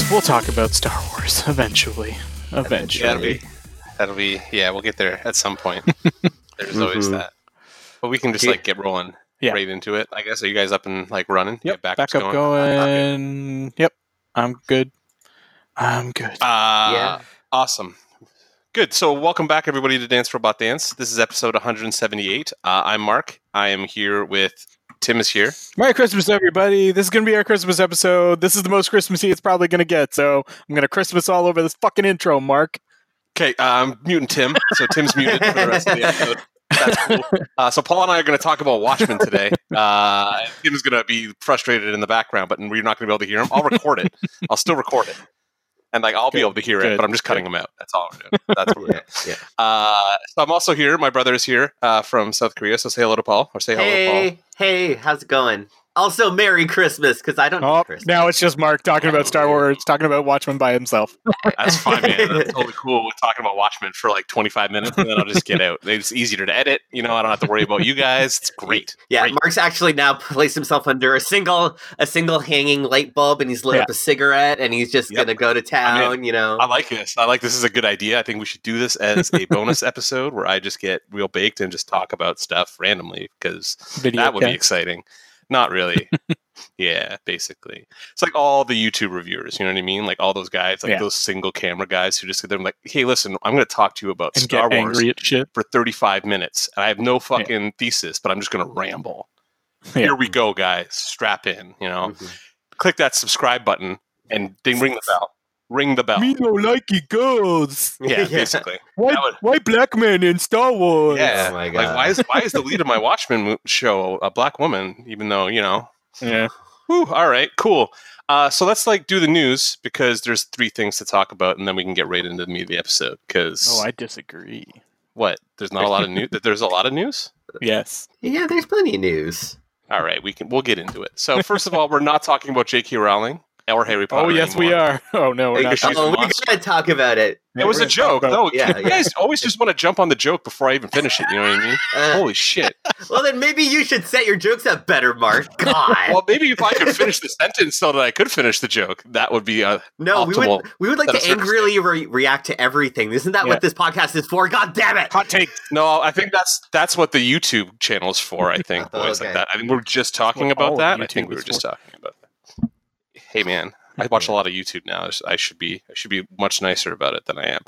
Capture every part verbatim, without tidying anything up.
guys, we'll talk about Star Wars eventually. Eventually. That'll be, that'll be yeah, we'll get there at some point. There's mm-hmm. always that. But we can just like get rolling yeah. right into it, I guess. Are you guys up and like running? Yep, back up going. going. Yep, I'm good. I'm good. Uh, yeah. Awesome. Good. So welcome back, everybody, to Dance Robot Dance. This is episode one seventy-eight. Uh, I'm Mark. I am here with... Tim is here. Merry Christmas, everybody. This is going to be our Christmas episode. This is the most Christmassy it's probably going to get, so I'm going to Christmas all over this fucking intro, Mark. Okay, uh, I'm muting Tim, so Tim's muted for the rest of the episode. That's cool. Uh, so Paul and I are going to talk about Watchmen today. Uh, Tim's going to be frustrated in the background, but we're not going to be able to hear him. I'll record it. I'll still record it. And like I'll good, be able to hear good, it, but I'm just cutting good. them out. That's all we're doing. That's what we're doing. Yeah, yeah. Uh, so I'm also here. My brother is here uh, from South Korea. So say hello to Paul, or say hey, hello to Paul. Hey, how's it going? Also, Merry Christmas, because I don't oh, need Christmas. Now it's just Mark talking about Star Wars, talking about Watchmen by himself. That's fine, man. That's totally cool. We're talking about Watchmen for like twenty-five minutes, and then I'll just get out. It's easier to edit. You know, I don't have to worry about you guys. It's great. Yeah, great. Mark's actually now placed himself under a single a single hanging light bulb, and he's lit yeah. up a cigarette, and he's just yep. going to go to town, I mean, you know. I like this. I like this is a good idea. I think we should do this as a bonus episode where I just get real baked and just talk about stuff randomly, because that would yeah. be exciting. Not really. Yeah, basically. It's like all the YouTube reviewers, you know what I mean? Like all those guys, like yeah. those single camera guys who just sit there and like, hey, listen, I'm going to talk to you about and Star Wars shit. for thirty-five minutes. And I have no fucking yeah. thesis, but I'm just going to ramble. Yeah. Here we go, guys. Strap in, you know? Mm-hmm. Click that subscribe button and ding, ring the bell. Ring the bell. Me no like it goes. Yeah, yeah. basically. Why, would, why black man in Star Wars? Yeah, oh my God. Like, why is why is the lead of my Watchmen show a black woman? Even though you know. Yeah. Whew, all right. Cool. Uh, so let's like do the news, because there's three things to talk about, and then we can get right into the meat of the episode. Because oh, I disagree. What? There's not a lot of news. That there's a lot of news. Yes. Yeah, there's plenty of news. All right, we can we'll get into it. So first of all, we're not talking about J K Rowling. Or Harry Potter. Oh yes, anymore. we are. Oh no, we're not. Oh, we gotta talk about it. It was a joke. No, yeah, you yeah. guys always just want to jump on the joke before I even finish it. You know what I mean? Uh, Holy shit! Well, then maybe you should set your jokes up better, Mark. God. Well, maybe if I could finish the sentence so that I could finish the joke, that would be a no. We would we would like to angrily re- react to everything. Isn't that yeah. what this podcast is for? God damn it! Hot take. No, I think that's that's what the YouTube channel is for. I think oh, boys okay. like that. I mean, we're just talking well, about that. I think we were just for. talking about that. Hey man, I watch a lot of YouTube now. I should be I should be much nicer about it than I am.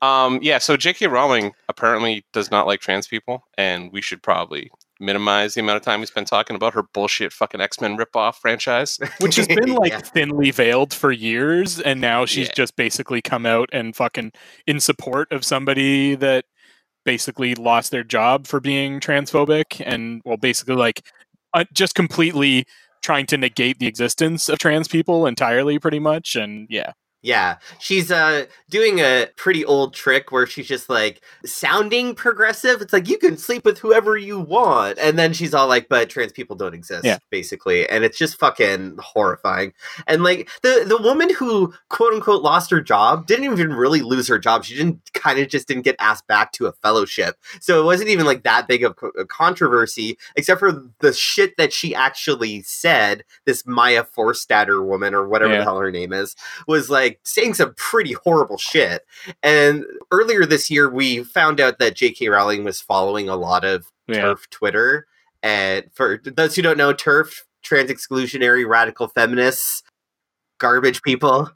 Um, yeah, so J K. Rowling apparently does not like trans people, and we should probably minimize the amount of time we spend talking about her bullshit fucking X-Men ripoff franchise, which has been like yeah. thinly veiled for years, and now she's yeah. just basically come out and fucking in support of somebody that basically lost their job for being transphobic, and well, basically like uh, just completely. trying to negate the existence of trans people entirely, pretty much. And yeah. Yeah. She's uh, doing a pretty old trick where she's just like sounding progressive. It's like, you can sleep with whoever you want. And then she's all like, but trans people don't exist, yeah. basically. And it's just fucking horrifying. And like the, the woman who quote unquote lost her job didn't even really lose her job. She didn't kind of just didn't get asked back to a fellowship. So it wasn't even like that big of a controversy, except for the shit that she actually said. This Maya Forstatter woman or whatever yeah. the hell her name is, was like, saying some pretty horrible shit. And earlier this year we found out that J K. Rowling was following a lot of yeah. TERF Twitter, and for those who don't know, TERF, trans exclusionary radical feminists, garbage people,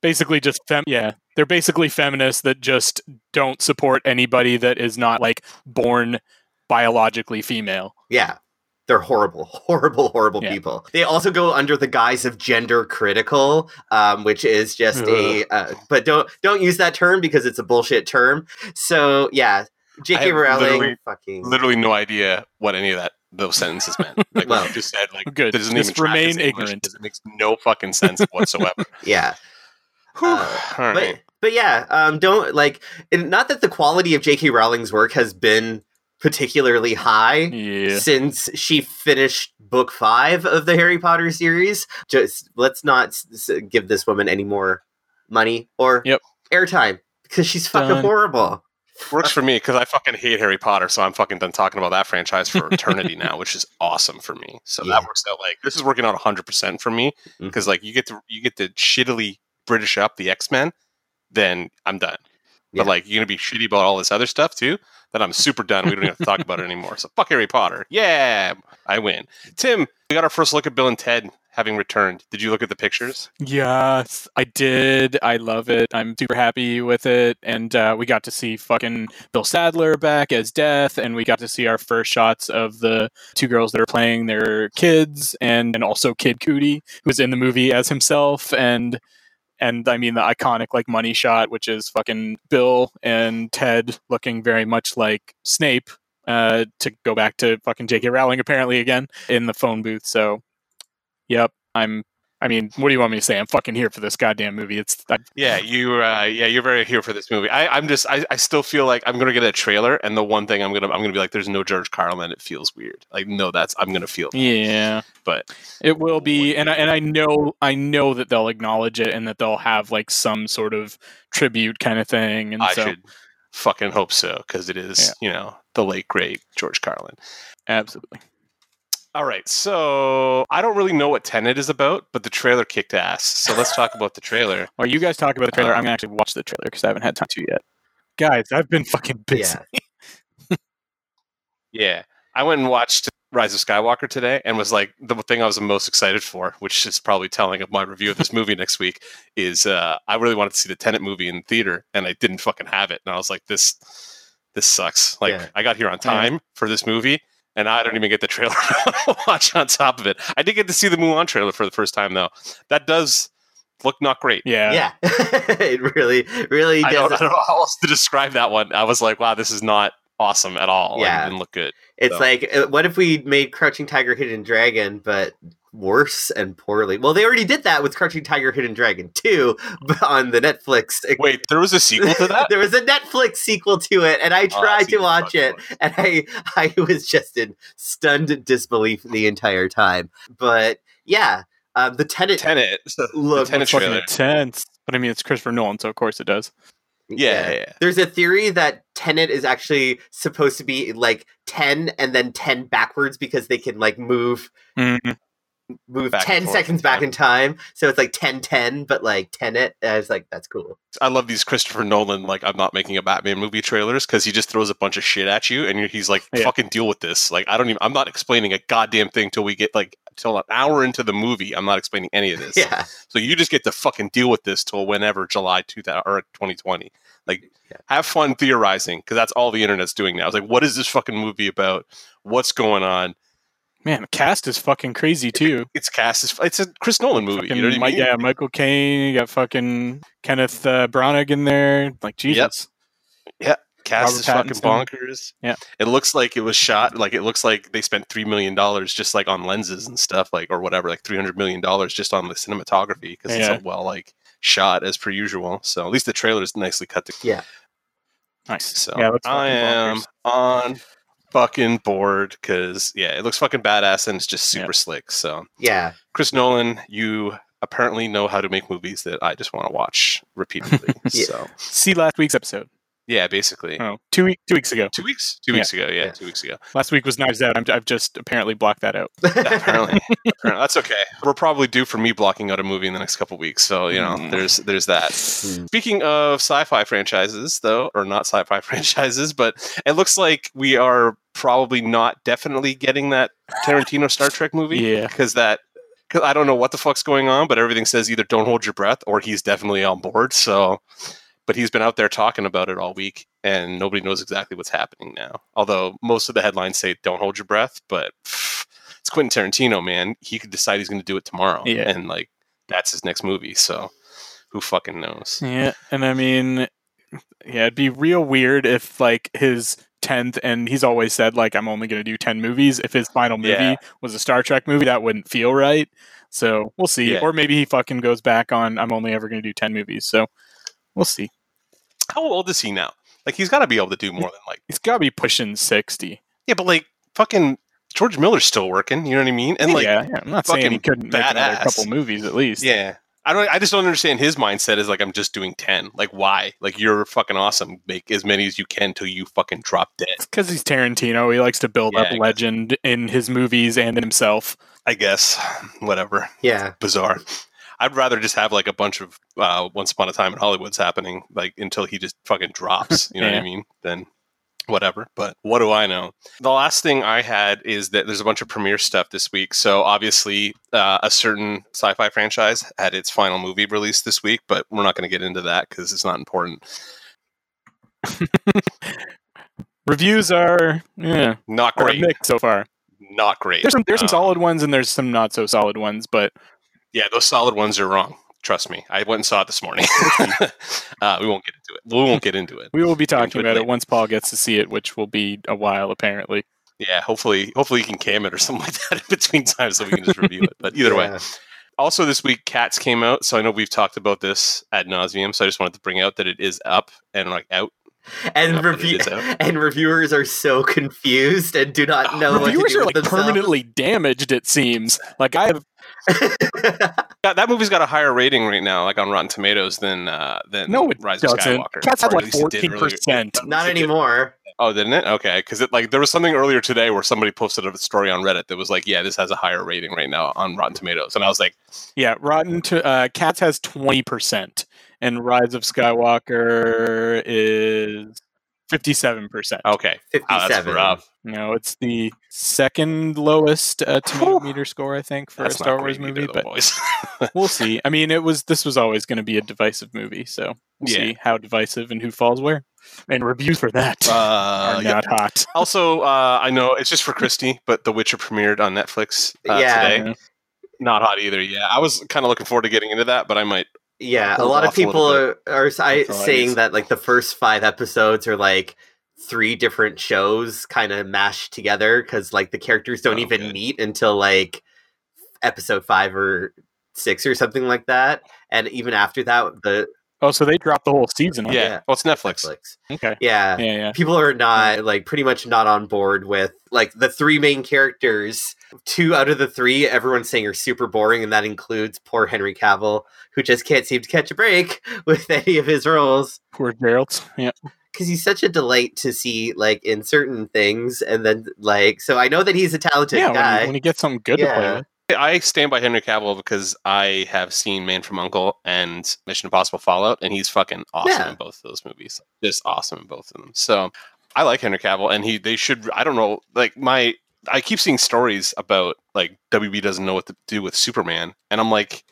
basically just fem- yeah they're basically feminists that just don't support anybody that is not like born biologically female. yeah They're horrible, horrible, horrible yeah. people. They also go under the guise of gender critical, um, which is just Ugh. a. Uh, but don't don't use that term because it's a bullshit term. So yeah, J K. Rowling, literally, fucking literally no idea what any of that those sentences meant. Like well, what you just said, like good. Doesn't just even remain ignorant. It makes no fucking sense whatsoever. yeah. Uh, All right. But, but yeah, um, don't like. And not that the quality of J K. Rowling's work has been particularly high yeah. since she finished book five of the Harry Potter series. Just let's not s- s- give this woman any more money or yep. airtime, because she's done. fucking horrible. Works for me, because I fucking hate Harry Potter, so I'm fucking done talking about that franchise for eternity now, which is awesome for me. So yeah. that works out like this is working out one hundred percent for me, because mm-hmm. like you get to you get to shittily British up the X-Men, then I'm done. Yeah. But like, you're gonna be shitty about all this other stuff too, then I'm super done. We don't have to talk about it anymore. So fuck Harry Potter. Yeah, I win. Tim, we got our first look at Bill and Ted having returned. Did you look at the pictures? Yes, I did. I love it. I'm super happy with it. And uh, we got to see fucking Bill Sadler back as Death. And we got to see our first shots of the two girls that are playing their kids. And, and also Kid Cudi, who's in the movie as himself. And And I mean the iconic like money shot, which is fucking Bill and Ted looking very much like Snape, uh, to go back to fucking J K Rowling apparently again, in the phone booth. So, yep, I'm. I mean, what do you want me to say? I'm fucking here for this goddamn movie. It's I- yeah, you, uh, yeah, you're very here for this movie. I, I'm just, I, I, still feel like I'm gonna get a trailer, and the one thing I'm gonna, I'm gonna be like, there's no George Carlin. It feels weird. Like, no, that's, I'm gonna feel that. Yeah, but it will be, and I, and I know, I know that they'll acknowledge it, and that they'll have like some sort of tribute kind of thing. And I so, should fucking hope so, because it is, yeah. you know, the late great George Carlin. Absolutely. All right, so I don't really know what Tenet is about, but the trailer kicked ass. So let's talk about the trailer. Well, you guys talk about the trailer. Um, I'm going to actually watch the trailer because I haven't had time to yet. Guys, I've been fucking busy. Yeah. yeah. I went and watched Rise of Skywalker today and was like, the thing I was the most excited for, which is probably telling of my review of this movie next week, is uh, I really wanted to see the Tenet movie in the theater, and I didn't fucking have it. And I was like, this, this sucks. Like, yeah. I got here on time yeah. for this movie. And I don't even get the trailer to watch on top of it. I did get to see the Mulan trailer for the first time, though. That does look not great. Yeah. Yeah. It really, really does. I don't, I don't know how else to describe that one. I was like, wow, this is not awesome at all. Yeah. It didn't look good. It's so. Like, what if we made Crouching Tiger Hidden Dragon, but worse and poorly? Well, they already did that with Crouching Tiger Hidden Dragon two on the Netflix. Wait, there was a sequel to that? There was a Netflix sequel to it, and I tried oh, to watch it, much. and I, I was just in stunned disbelief the entire time. But, yeah, um, the Tenet, Tenet. looked the Tenet fucking intense. But, I mean, it's Christopher Nolan, so of course it does. Yeah, yeah. yeah, there's a theory that Tenet is actually supposed to be like ten and then ten backwards because they can like move mm-hmm. move back ten seconds back in time. So it's like ten ten, but like Tenet. I was like, that's cool. I love these Christopher Nolan, like, I'm not making a Batman movie trailers, because he just throws a bunch of shit at you and he's like, yeah. fucking deal with this. Like, I don't even, I'm not explaining a goddamn thing till we get like, till an hour into the movie. I'm not explaining any of this. Yeah. So you just get to fucking deal with this till whenever, July two thousand or twenty twenty. Like, yeah. have fun theorizing, because that's all the internet's doing now. It's like, what is this fucking movie about? What's going on? Man, the cast is fucking crazy too. It's cast is it's a Chris Nolan movie. Fucking, you know what I mean? Yeah, Michael Caine. You got fucking Kenneth uh, Branagh in there. Like, Jesus. Yep. Yeah. Cast Robert is Pattinson. Fucking bonkers. Yeah, it looks like it was shot. Like, it looks like they spent three million dollars just like on lenses and stuff, like, or whatever, like three hundred million dollars just on the cinematography, because yeah. it's a well like shot as per usual. So at least the trailer is nicely cut together. Yeah, nice. So yeah, I am bonkers. on fucking board, because yeah, it looks fucking badass and it's just super yeah. slick. So yeah, Chris Nolan, you apparently know how to make movies that I just want to watch repeatedly. yeah. So see last week's episode. Yeah, basically. Oh, two, week, two weeks ago. Two weeks? Two yeah. weeks ago, yeah, yeah. Two weeks ago. Last week was Knives Out. I'm, I've just apparently blocked that out. apparently. apparently. That's okay. We're probably due for me blocking out a movie in the next couple weeks. So, you know, mm. there's there's that. Mm. Speaking of sci-fi franchises, though, or not sci-fi franchises, but it looks like we are probably not definitely getting that Tarantino Star Trek movie. Yeah. Because that... Because I don't know what the fuck's going on, but everything says either don't hold your breath or he's definitely on board, so... But he's been out there talking about it all week, and nobody knows exactly what's happening now. Although most of the headlines say "Don't hold your breath," but pff, it's Quentin Tarantino, man. He could decide he's going to do it tomorrow, yeah. and like that's his next movie. So who fucking knows? Yeah, and I mean, yeah, it'd be real weird if like his tenth, and he's always said like I'm only going to do ten movies. If his final movie yeah. was a Star Trek movie, that wouldn't feel right. So we'll see. Yeah. Or maybe he fucking goes back on I'm only ever going to do ten movies. So. We'll see. How old is he now? Like, he's got to be able to do more than, like... He's got to be pushing sixty. Yeah, but, like, fucking George Miller's still working, you know what I mean? And like, yeah, yeah. I'm not saying he couldn't badass. make another couple movies, at least. Yeah. I don't. I just don't understand his mindset is, like, I'm just doing ten. Like, why? Like, you're fucking awesome. Make as many as you can till you fucking drop dead. It's because he's Tarantino. He likes to build yeah, up legend in his movies and in himself. I guess. Whatever. Yeah. It's bizarre. I'd rather just have like a bunch of uh, Once Upon a Time in Hollywood's happening like until he just fucking drops. You know yeah. what I mean? Then whatever. But what do I know? The last thing I had is that there's a bunch of premiere stuff this week. So obviously uh, a certain sci-fi franchise had its final movie released this week, but we're not going to get into that because it's not important. Reviews are yeah not great mixed so far. Not great. There's some, there's um, some solid ones and there's some not so solid ones, but yeah, those solid ones are wrong. Trust me. I went and saw it this morning. uh, we won't get into it. We won't get into it. We will be talking about it, it once Paul gets to see it, which will be a while apparently. Yeah, hopefully, hopefully you can cam it or something like that in between times so we can just review it. But either yeah. way. Also this week, Cats came out. So I know we've talked about this ad nauseum. So I just wanted to bring out that it is up and like out. And review and reviewers are so confused and do not know. Uh, what reviewers to do are with like themselves. Permanently damaged. It seems like I have. that, that movie's got a higher rating right now, like on Rotten Tomatoes, than uh, than no, it Rise of Skywalker. Cats had like fourteen percent. Not anymore. Did. Oh, didn't it? Okay, because it like there was something earlier today where somebody posted a story on Reddit that was like, "Yeah, this has a higher rating right now on Rotten Tomatoes," and I was like, "Yeah, Rotten to uh, Cats has twenty percent." And Rise of Skywalker is fifty-seven percent. Okay, fifty-seven. Oh, rough. No, it's the second lowest uh, tomato meter score, I think, for that's a Star Wars movie. But we'll see. I mean, it was this was always going to be a divisive movie, so we'll yeah. see how divisive and who falls where. And reviews for that uh, are not yeah. hot. Also, uh, I know it's just for Christie, but The Witcher premiered on Netflix uh, yeah. today. Yeah. Not hot either. Yeah, I was kind of looking forward to getting into that, but I might. Yeah, a lot of people are, are I, saying that like the first five episodes are like three different shows kind of mashed together because like the characters don't oh, even good. meet until like episode five or six or something like that. And even after that, the oh, so they dropped the whole season. Right? Yeah. yeah, well, it's Netflix. Netflix. Okay. Yeah. yeah, yeah. People are not yeah. like pretty much not on board with like the three main characters. Two out of the three, everyone's saying are super boring, and that includes poor Henry Cavill, who just can't seem to catch a break with any of his roles. Poor Geralt. Yeah, because he's such a delight to see like in certain things, and then like so I know that he's a talented yeah, guy. When, when he gets something good yeah. to play with. I stand by Henry Cavill because I have seen Man from U N C L E and Mission Impossible Fallout, and he's fucking awesome yeah. in both of those movies. Just awesome in both of them. So I like Henry Cavill, and he they should. I don't know. Like my, I keep seeing stories about like W B doesn't know what to do with Superman, and I'm like,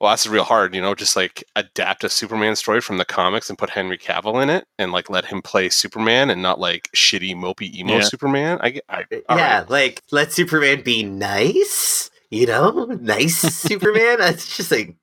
well, that's real hard, you know. Just like adapt a Superman story from the comics and put Henry Cavill in it, and like let him play Superman, and not like shitty mopey emo yeah. Superman. I, I yeah, right. like let Superman be nice, you know, nice Superman. It's just like,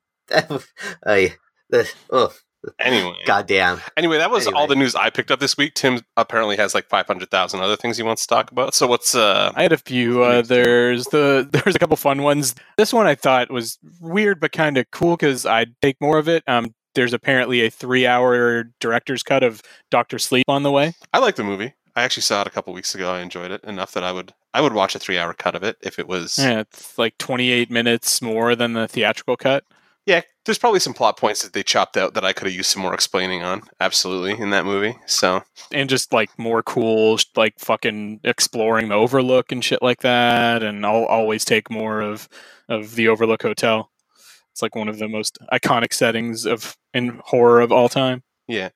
I, uh, oh, anyway, goddamn. Anyway, that was anyway. all the news I picked up this week. Tim apparently has like five hundred thousand other things he wants to talk about. So what's? Uh, I had a few. Uh, there's the there's a couple fun ones. This one I thought was weird but kind of cool because I'd take more of it. Um, there's apparently a three-hour director's cut of Doctor Sleep on the way. I like the movie. I actually saw it a couple weeks ago. I enjoyed it enough that I would I would watch a three-hour cut of it if it was. Yeah, it's like twenty-eight minutes more than the theatrical cut. Yeah, there's probably some plot points that they chopped out that I could have used some more explaining on, absolutely, in that movie. So, and just like more cool, like fucking exploring the Overlook and shit like that. And I'll always take more of, of the Overlook Hotel. It's like one of the most iconic settings of in horror of all time. Yeah.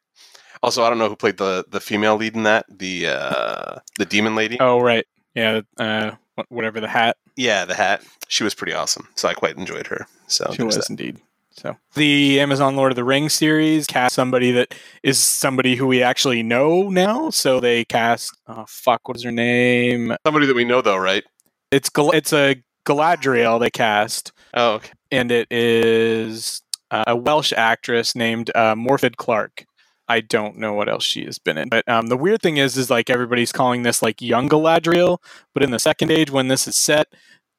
Also, I don't know who played the, the female lead in that, the uh, the demon lady. Oh right, yeah, uh, whatever the hat. Yeah, the hat. She was pretty awesome, so I quite enjoyed her. So she was that. Indeed. So the Amazon Lord of the Rings series cast somebody that is somebody who we actually know now. So they cast oh fuck, what is her name? Somebody that we know though, right? It's Gal- it's a Galadriel they cast. Oh, okay. And it is uh, a Welsh actress named uh, Morfydd Clark. I don't know what else she has been in. But um, the weird thing is, is like everybody's calling this like young Galadriel, but in the second age when this is set,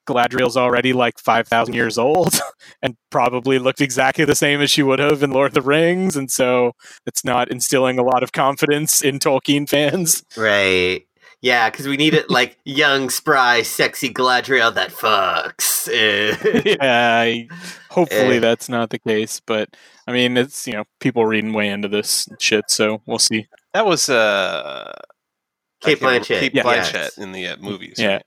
Galadriel's already like five thousand years old and probably looked exactly the same as she would have in Lord of the Rings. And so it's not instilling a lot of confidence in Tolkien fans. Right. Yeah, because we need it like young, spry, sexy Galadriel that fucks. yeah, hopefully uh, that's not the case. But I mean, it's, you know, people reading way into this shit. So we'll see. That was uh, Cate Blanchett. Cate yeah. Blanchett yes. in the uh, movies. Yeah. Right?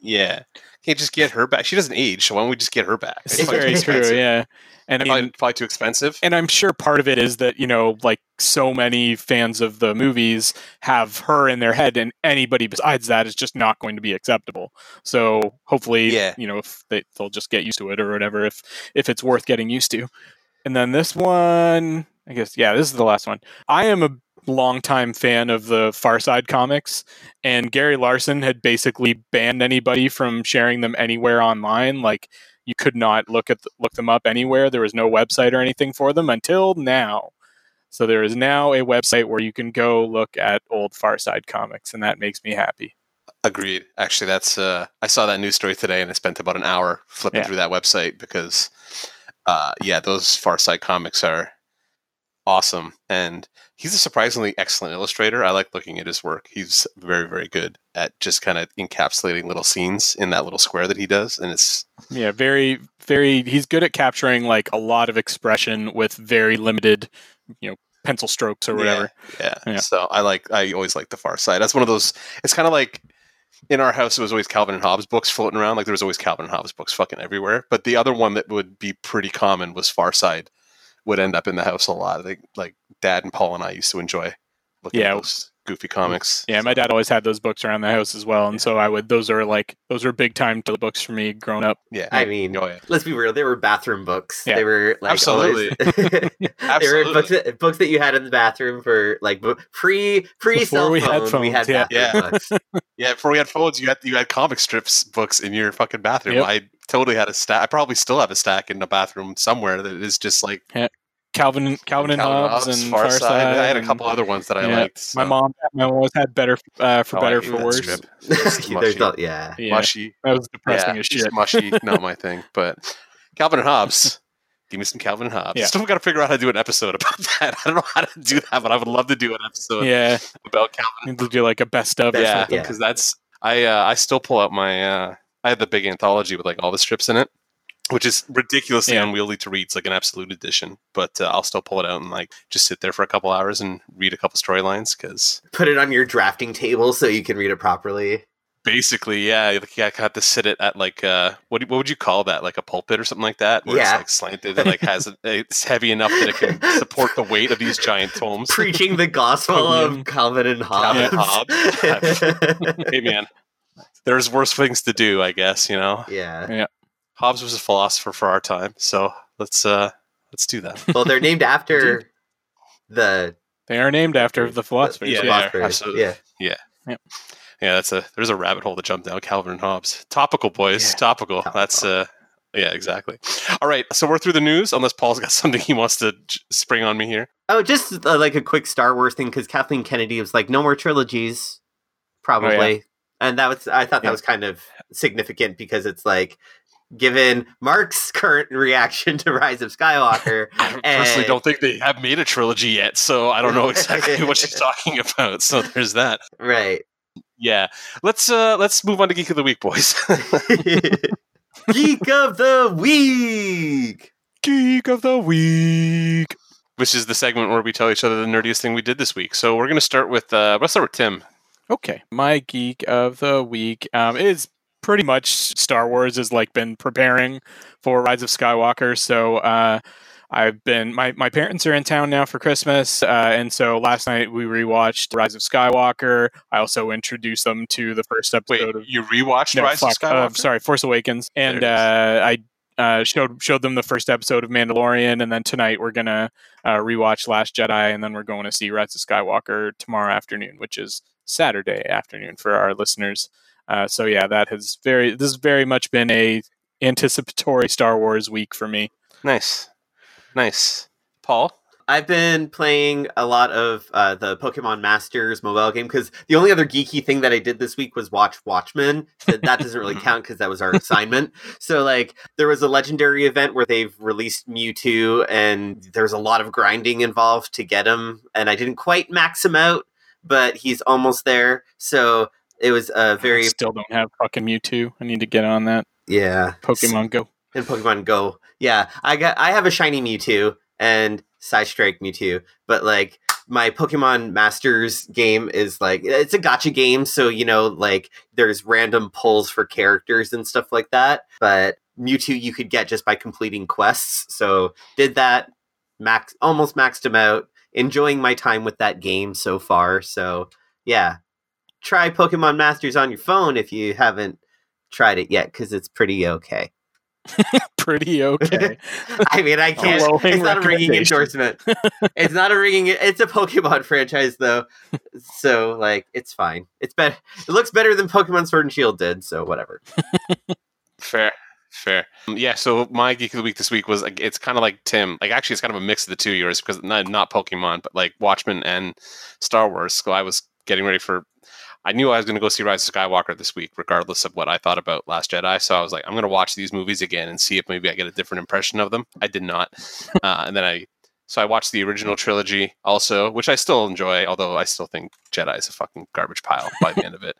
Yeah. can't just get her back? She doesn't age, so why don't we just get her back? It's, it's very true, yeah. And I mean, probably, probably too expensive. And I'm sure part of it is that, you know, like so many fans of the movies have her in their head, and anybody besides that is just not going to be acceptable. So hopefully, yeah. you know, if they, they'll just get used to it or whatever, if if it's worth getting used to. And then this one, I guess, yeah, this is the last one. I am a longtime fan of the Far Side comics, and Gary Larson had basically banned anybody from sharing them anywhere online. Like, you could not look at the, look them up anywhere. There was no website or anything for them until now. So there is now a website where you can go look at old Far Side comics, and that makes me happy. Agreed. Actually, that's uh, I saw that news story today, and I spent about an hour flipping yeah. through that website because, uh, yeah, those Far Side comics are awesome, and he's a surprisingly excellent illustrator. I like looking at his work. He's very, very good at just kind of encapsulating little scenes in that little square that he does, and it's yeah, very, very. He's good at capturing like a lot of expression with very limited, you know, pencil strokes or whatever. Yeah. yeah. yeah. So I like. I always like the Far Side. That's one of those. It's kind of like in our house, it was always Calvin and Hobbes books floating around. Like there was always Calvin and Hobbes books fucking everywhere. But the other one that would be pretty common was Far Side. Would end up in the house a lot. I think like Dad and Paul and I used to enjoy looking yeah, at those goofy comics. Yeah, my dad always had those books around the house as well, and yeah. so I would. Those are like those are big time books for me growing up. Yeah, I mean, oh, yeah. let's be real. They were bathroom books. Yeah. They were like absolutely, always, absolutely. They were books that, books that you had in the bathroom for like pre pre cell we phone. Had phones, we had yeah, yeah. Books. yeah. Before we had phones, you had you had comic strips books in your fucking bathroom. Yep. I totally had a stack. I probably still have a stack in the bathroom somewhere that is just like yeah. Calvin, Calvin and Hobbes, and Far Side. Side. I had a couple other ones that I yeah. liked. So. My mom, my mom always had better uh, for oh, better for worse. not, yeah, yeah, mushy. That was depressing yeah, as shit. Mushy, not my thing. But Calvin and Hobbes, give me some Calvin and Hobbes. Yeah. Still got to figure out how to do an episode about that. I don't know how to do that, but I would love to do an episode. Yeah. about Calvin. To do like a best of. Yeah, because yeah. that's I. Uh, I still pull out my. Uh, I had the big anthology with like all the strips in it, which is ridiculously yeah. unwieldy to read. It's like an absolute edition, but uh, I'll still pull it out and like just sit there for a couple hours and read a couple storylines because put it on your drafting table so you can read it properly. Basically, yeah, like, I had to sit it at like uh, what what would you call that? Like a pulpit or something like that? Where yeah, it's like slanted and like has a, it's heavy enough that it can support the weight of these giant tomes. Preaching the gospel of Calvin and Hobbes. Calvin and Hobbes. Hey man, there's worse things to do, I guess. You know. Yeah. Yeah. Hobbes was a philosopher for our time, so let's uh, let's do that. Well, they're named after the. They are named after the philosophers. Yeah, yeah, absolutely. Yeah. yeah, yeah, yeah. That's a there's a rabbit hole to jump down. Calvin and Hobbes, topical boys, yeah. topical. topical. That's uh, yeah, exactly. All right, so we're through the news, unless Paul's got something he wants to j- spring on me here. Oh, just uh, like a quick Star Wars thing, because Kathleen Kennedy was like, "No more trilogies, probably," oh, yeah. and that was I thought yeah. that was kind of significant because it's like. Given Mark's current reaction to Rise of Skywalker, I personally don't think they have made a trilogy yet, so I don't know exactly what she's talking about. So there's that, right? Yeah, let's uh, let's move on to Geek of the Week, boys. Geek of the Week, Geek of the Week, which is the segment where we tell each other the nerdiest thing we did this week. So we're going to start with uh, let's start with Tim. Okay, my Geek of the Week um, is. Pretty much Star Wars has like been preparing for Rise of Skywalker. So uh, I've been, my, my parents are in town now for Christmas. Uh, and so last night we rewatched Rise of Skywalker. I also introduced them to the first episode. Wait, of, you rewatched no, Rise Fox, of Skywalker? Uh, sorry, Force Awakens. And uh, I uh, showed showed them the first episode of Mandalorian. And then tonight we're going to uh, rewatch Last Jedi. And then we're going to see Rise of Skywalker tomorrow afternoon, which is Saturday afternoon for our listeners. Uh, so yeah, that has very. This has very much been a anticipatory Star Wars week for me. Nice, nice, Paul. I've been playing a lot of uh, the Pokemon Masters mobile game because the only other geeky thing that I did this week was watch Watchmen. That doesn't really count because that was our assignment. So like there was a legendary event where they've released Mewtwo, and there's a lot of grinding involved to get him, and I didn't quite max him out, but he's almost there. So. It was a very... I still don't have fucking Mewtwo. I need to get on that. Yeah. Pokemon Go. And Pokemon Go. Yeah. I got. I have a shiny Mewtwo and Psystrike Mewtwo. But, like, my Pokemon Masters game is like, it's a gacha game. So, you know, like there's random pulls for characters and stuff like that. But Mewtwo you could get just by completing quests. So did that, max almost maxed him out. Enjoying my time with that game so far. So yeah, try Pokemon Masters on your phone if you haven't tried it yet, because it's pretty okay. Pretty okay. I mean, I can't. It's not a ringing endorsement. It's not a ringing. It's a Pokemon franchise, though, so like, it's fine. It's better. It looks better than Pokemon Sword and Shield did, so whatever. Fair. Fair. Um, yeah, so my Geek of the Week this week was, like, it's kind of like Tim. Like, actually, it's kind of a mix of the two of yours, because not, not Pokemon, but, like, Watchmen and Star Wars. So I was getting ready for... I knew I was going to go see Rise of Skywalker this week, regardless of what I thought about Last Jedi. So I was like, I'm going to watch these movies again and see if maybe I get a different impression of them. I did not. Uh, and then I... So I watched the original trilogy also, which I still enjoy, although I still think Jedi is a fucking garbage pile by the end of it.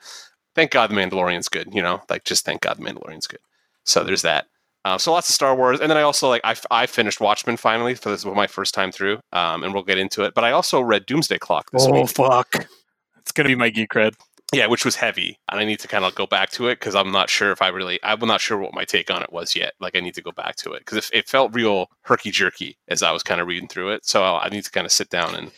Thank God The Mandalorian's good, you know? Like, just thank God The Mandalorian's good. So there's that. Uh, so lots of Star Wars. And then I also, like, I, I finished Watchmen finally. So this was my first time through. Um, and we'll get into it. But I also read Doomsday Clock this oh, week. Oh, fuck. It's going to be my geek cred. Yeah, which was heavy. And I need to kind of go back to it, because I'm not sure if I really... I'm not sure what my take on it was yet. Like, I need to go back to it, because it, it felt real herky-jerky as I was kind of reading through it. So I need to kind of sit down and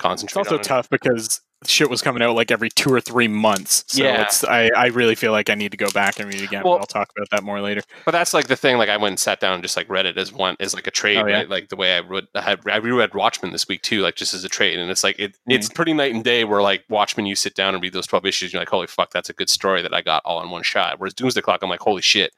concentrate on it. It's also tough because... shit was coming out like every two or three months. So yeah. it's, I, I really feel like I need to go back and read it again. Well, I'll talk about that more later. But that's like the thing. Like, I went and sat down and just like read it as one, as like a trade. Oh, yeah. Right? Like the way I would, I, had, I reread Watchmen this week too, like just as a trade. And it's like, it, mm. it's pretty night and day where like Watchmen, you sit down and read those twelve issues. And you're like, holy fuck, that's a good story that I got all in one shot. Whereas Doomsday Clock, I'm like, holy shit,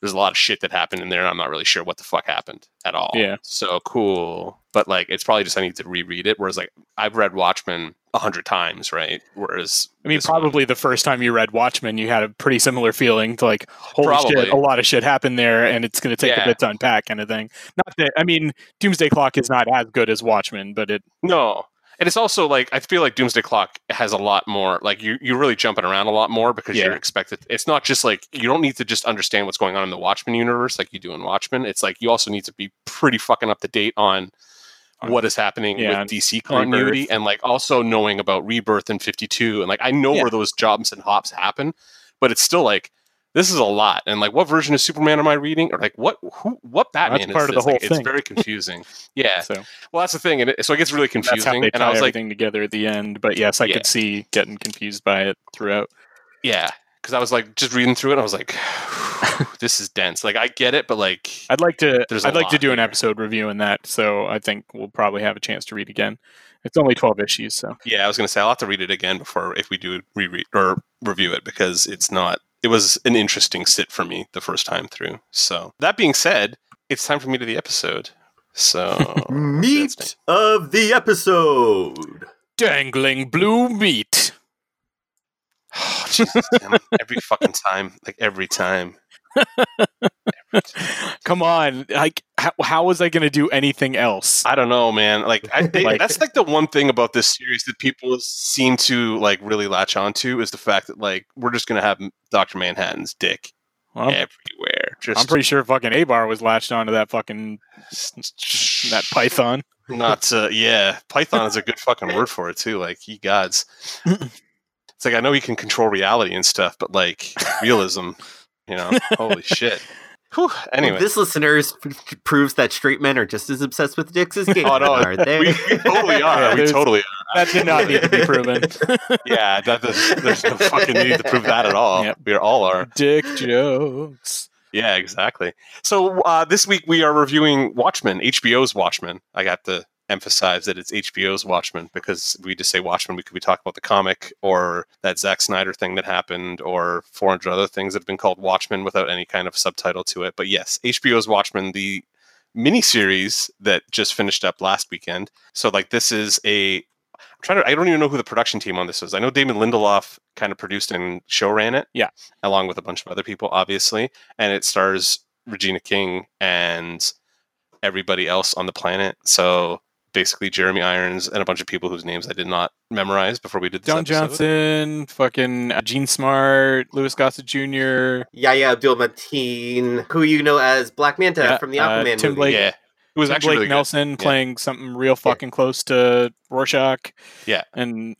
there's a lot of shit that happened in there. And I'm not really sure what the fuck happened at all. Yeah. So cool. But like, it's probably just, I need to reread it. Whereas like I've read Watchmen a hundred times, right? Whereas, I mean, probably one. The first time you read Watchmen, you had a pretty similar feeling to like, holy probably. shit, a lot of shit happened there, and it's going to take yeah. a bit to unpack, kind of thing. Not that, I mean, Doomsday Clock is not as good as Watchmen, but it... No. And it's also like, I feel like Doomsday Clock has a lot more, like you, you're really jumping around a lot more, because yeah. you're expected. It's not just like, you don't need to just understand what's going on in the Watchmen universe like you do in Watchmen. It's like, you also need to be pretty fucking up to date on what is happening yeah, with D C continuity Rebirth. And like also knowing about Rebirth and fifty-two. And like, I know yeah. where those jobs and hops happen, but it's still like, this is a lot. And like, what version of Superman am I reading? Or like, what, who, what Batman that's is part of the whole like, thing. It's very confusing. Yeah. So, well, that's the thing. And it, so it gets really confusing. That's how they tie and I was everything like, together at the end, but yes, I yeah. could see getting confused by it throughout. Yeah. Because I was like just reading through it, and I was like, "This is dense." Like I get it, but like I'd like to. I'd like to do there. an episode review on that, so I think we'll probably have a chance to read again. It's only twelve issues, so yeah. I was going to say I'll have to read it again before if we do reread or review it, because it's not. It was an interesting sit for me the first time through. So that being said, it's time for me to the episode. So meat of the episode: dangling blue meat. Oh, Jesus, damn. Every fucking time, like every time. every time. Come on, like how, how was I going to do anything else? I don't know, man. Like, I, they, like that's like the one thing about this series that people seem to like really latch onto is the fact that like we're just going to have Doctor Manhattan's dick well, everywhere. Just, I'm pretty sure fucking Abar was latched onto that fucking that python. Not to, yeah, python is a good fucking word for it too. Like, ye gods. It's like, I know you can control reality and stuff, but like realism, you know, holy shit. Whew. Anyway, well, this listeners p- proves that straight men are just as obsessed with dicks as gay oh, no, men are. They we, we totally are. Yeah, we totally are. That did not need to be proven. Yeah, that does, there's no fucking need to prove that at all. Yep. We all are. Dick jokes. Yeah, exactly. So uh, this week we are reviewing Watchmen, H B O's Watchmen. I got the... emphasize that it's H B O's Watchmen, because we just say Watchmen, we could be talking about the comic or that Zack Snyder thing that happened or four hundred other things that have been called Watchmen without any kind of subtitle to it. But yes, H B O's Watchmen, the miniseries that just finished up last weekend. So like this is a... I'm trying to, I don't even know who the production team on this was. I know Damon Lindelof kind of produced and show ran it. Yeah. Along with a bunch of other people, obviously. And it stars Regina King and everybody else on the planet. So... basically Jeremy Irons and a bunch of people whose names I did not memorize before we did this Don episode. Johnson, fucking Gene Smart, Louis Gossett Junior Yahya Abdul-Mateen, who you know as Black Manta yeah, from the Aquaman uh, Tim movie. Blake. Yeah. It was actually Blake really Nelson good. playing yeah. something real fucking close to Rorschach. Yeah. And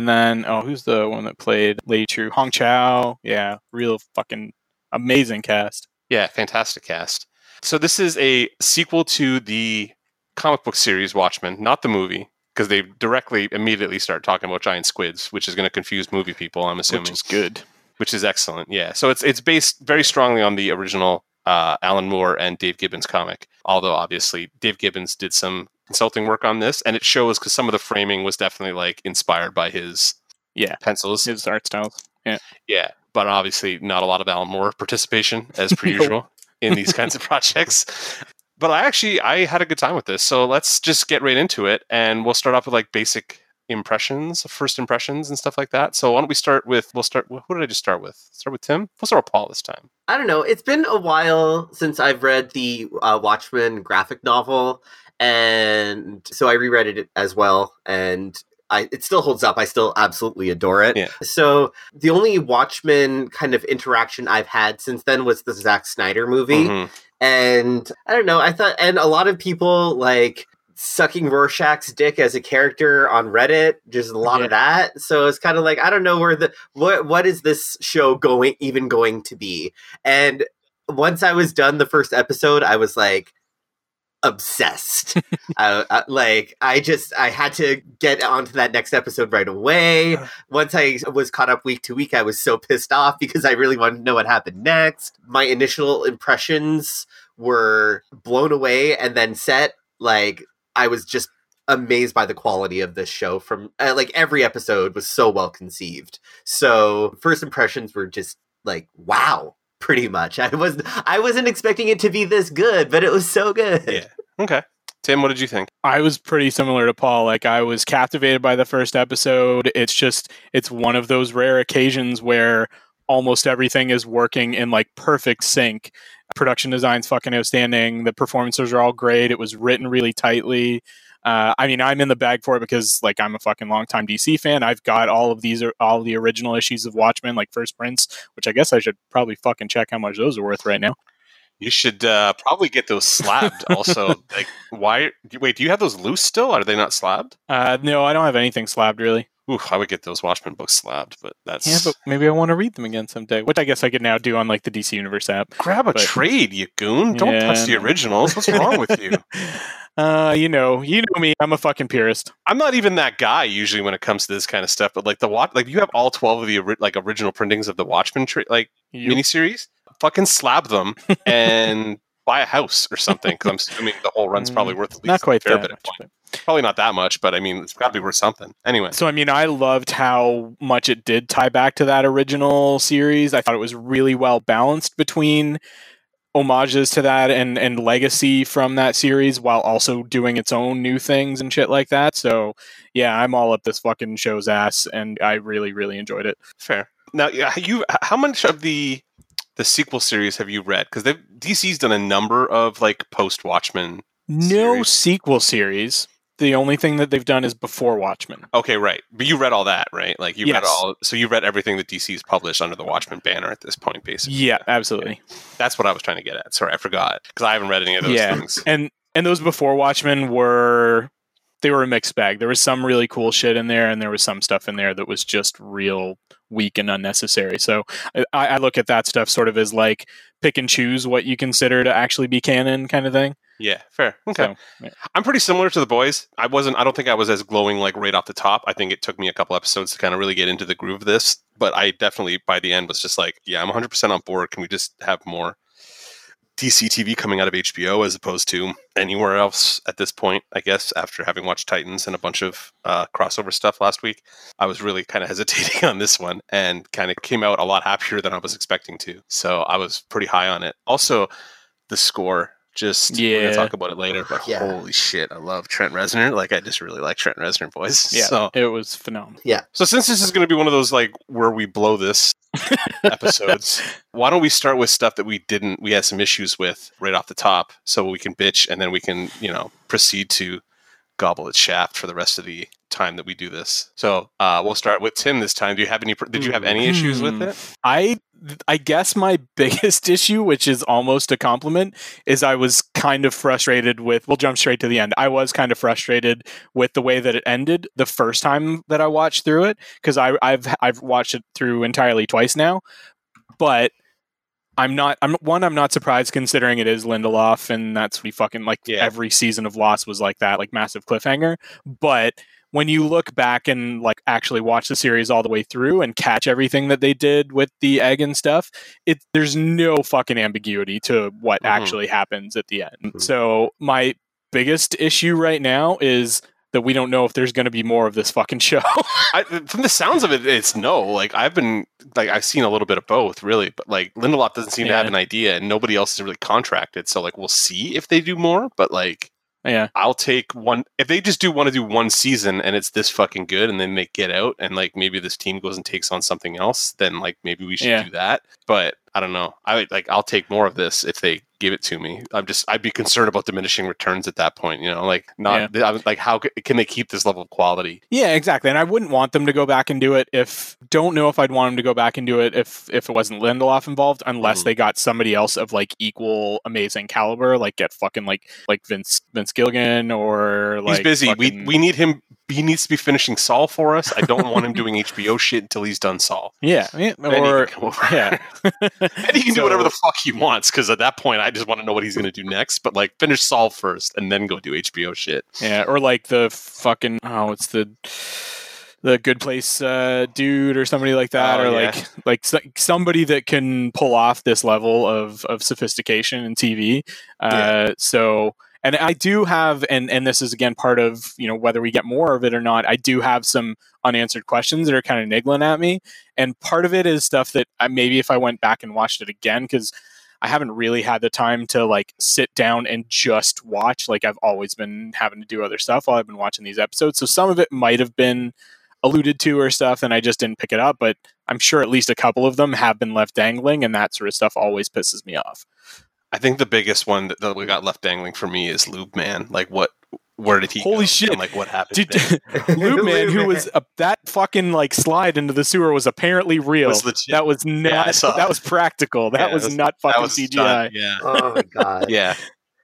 and then, oh, who's the one that played Lady Trieu? Hong Chow. Yeah. Real fucking amazing cast. Yeah. Fantastic cast. So this is a sequel to the comic book series Watchmen, not the movie, because they directly immediately start talking about giant squids, which is going to confuse movie people, I'm assuming. Which is good. Which is excellent. Yeah. So it's it's based very strongly on the original uh, Alan Moore and Dave Gibbons comic. Although, obviously, Dave Gibbons did some consulting work on this, and it shows because some of the framing was definitely like inspired by his yeah pencils. His art styles. Yeah. Yeah. But obviously not a lot of Alan Moore participation, as per usual, in these kinds of projects. But I actually, I had a good time with this. So let's just get right into it. And we'll start off with like basic impressions, first impressions and stuff like that. So why don't we start with, we'll start, who did I just start with? Start with Tim? We'll start with Paul this time. I don't know. It's been a while since I've read the uh, Watchmen graphic novel. And so I reread it as well. And I, it still holds up. I still absolutely adore it. Yeah. So the only Watchmen kind of interaction I've had since then was the Zack Snyder movie. Mm-hmm. And I don't know, I thought, and a lot of people like sucking Rorschach's dick as a character on Reddit, just a lot yeah. of that. So it's kind of like, I don't know where the, what, what is this show going, even going to be? And once I was done the first episode, I was like, obsessed. I, I, like I just I had to get onto that next episode right away. Once I was caught up week to week, I was so pissed off because I really wanted to know what happened next. My initial impressions were blown away and then set. Like I was just amazed by the quality of this show. From uh, like every episode was so well conceived. So first impressions were just like wow. Pretty much. I wasn't I wasn't expecting it to be this good, but it was so good. Yeah. Okay. Tim, what did you think? I was pretty similar to Paul. Like I was captivated by the first episode. It's just it's one of those rare occasions where almost everything is working in like perfect sync. Production design's fucking outstanding. The performances are all great. It was written really tightly. Uh, I mean, I'm in the bag for it because, like, I'm a fucking longtime D C fan. I've got all of these, all the original issues of Watchmen, like first prints, which I guess I should probably fucking check how much those are worth right now. You should uh, probably get those slabbed. Also, like, why? Wait, do you have those loose still? Are they not slabbed? Uh, no, I don't have anything slabbed really. Oof, I would get those Watchmen books slabbed, but that's yeah. But maybe I want to read them again someday, which I guess I could now do on like the D C Universe app. Grab a but... trade, you goon! Don't yeah, touch the originals. What's wrong with you? Uh, you know, you know me. I'm a fucking purist. I'm not even that guy usually when it comes to this kind of stuff. But like the watch, like you have all twelve of the ori- like original printings of the Watchmen tra- like yep. miniseries. Fucking slab them and buy a house or something. Because I'm assuming the whole run's probably worth at least not quite a fair that bit much, of but... Probably not that much, but I mean, it's got to be worth something. Anyway. So I mean, I loved how much it did tie back to that original series. I thought it was really well balanced between homages to that and and legacy from that series while also doing its own new things and shit like that. So yeah, I'm all up this fucking show's ass and I really really enjoyed it. Fair. Now you, how much of the the sequel series have you read? Because D C's done a number of like post Watchmen. No series. Sequel series. The only thing that they've done is before Watchmen. Okay, right. But you read all that, right? Like you yes. read all. So you read everything that D C's published under the Watchmen banner at this point, basically. Yeah, absolutely. Okay. That's what I was trying to get at. Sorry, I forgot because I haven't read any of those yeah. things. And and those before Watchmen were they were a mixed bag. There was some really cool shit in there, and there was some stuff in there that was just real weak and unnecessary. So I, I look at that stuff sort of as like pick and choose what you consider to actually be canon, kind of thing. Yeah, fair. Okay. So, yeah. I'm pretty similar to the boys. I wasn't, I don't think I was as glowing like right off the top. I think it took me a couple episodes to kind of really get into the groove of this, but I definitely by the end was just like, yeah, I'm one hundred percent on board. Can we just have more D C T V coming out of H B O as opposed to anywhere else at this point, I guess, after having watched Titans and a bunch of uh, crossover stuff last week. I was really kind of hesitating on this one and kind of came out a lot happier than I was expecting to. So I was pretty high on it. Also, the score. Just yeah. We're gonna talk about it later, but yeah. Holy shit, I love Trent Reznor. Like I just really like Trent Reznor voice. Yeah, so it was phenomenal. Yeah. So since this is gonna be one of those like where we blow this episodes, why don't we start with stuff that we didn't we had some issues with right off the top, so we can bitch and then we can, you know, proceed to gobble its shaft for the rest of the time that we do this. So uh we'll start with Tim this time. Do you have any did you have any issues with it? I I guess my biggest issue, which is almost a compliment, is I was kind of frustrated with, we'll jump straight to the end. I was kind of frustrated with the way that it ended the first time that I watched through it, because I've I've watched it through entirely twice now. But I'm not, I'm one, I'm not surprised considering it is Lindelof, and that's what he fucking, like, yeah. every season of Lost was like that, like massive cliffhanger. But when you look back and like actually watch the series all the way through and catch everything that they did with the egg and stuff, it there's no fucking ambiguity to what mm-hmm. actually happens at the end. Mm-hmm. So my biggest issue right now is that we don't know if there's going to be more of this fucking show. I, from the sounds of it, it's no. Like I've been, like I've seen a little bit of both, really. But like Lindelof doesn't seem yeah. to have an idea, and nobody else is really contracted. So like we'll see if they do more, but like. Yeah, I'll take one if they just do want to do one season and it's this fucking good, and then they get out and like maybe this team goes and takes on something else. Then like maybe we should yeah. do that. But I don't know. I would like I'll take more of this if they give it to me. I'm just I'd be concerned about diminishing returns at that point. You know, like not yeah. I was, like how can they keep this level of quality? Yeah, exactly. And I wouldn't want them to go back and do it if don't know if I'd want them to go back and do it if if it wasn't Lindelof involved, unless mm-hmm. they got somebody else of like equal amazing caliber, like get fucking like like Vince Vince Gilligan or like he's busy. Fucking... We we need him. He needs to be finishing Saul for us. I don't want him doing H B O shit until he's done Saul. Yeah, yeah or yeah. And he can so, do whatever the fuck he wants, because at that point I just want to know what he's going to do next. But like finish Saul first and then go do H B O shit. Yeah, or like the fucking oh, it's the the Good Place uh, dude or somebody like that, oh, or yeah. like like somebody that can pull off this level of of sophistication in T V. Uh, yeah. So. And I do have, and, and this is, again, part of, you know, whether we get more of it or not, I do have some unanswered questions that are kind of niggling at me. And part of it is stuff that I, maybe if I went back and watched it again, because I haven't really had the time to, like, sit down and just watch. Like, I've always been having to do other stuff while I've been watching these episodes. So some of it might have been alluded to or stuff, and I just didn't pick it up. But I'm sure at least a couple of them have been left dangling, and that sort of stuff always pisses me off. I think the biggest one that, that we got left dangling for me is Lube Man. Like, what? Where did he? Holy go? shit! And like, what happened? Did, Lube Man, who was a, that fucking like slide into the sewer was apparently real. Was that was not. Yeah, that was practical. That yeah, was, was not fucking was C G I. Stunned. Yeah. Oh god. Yeah.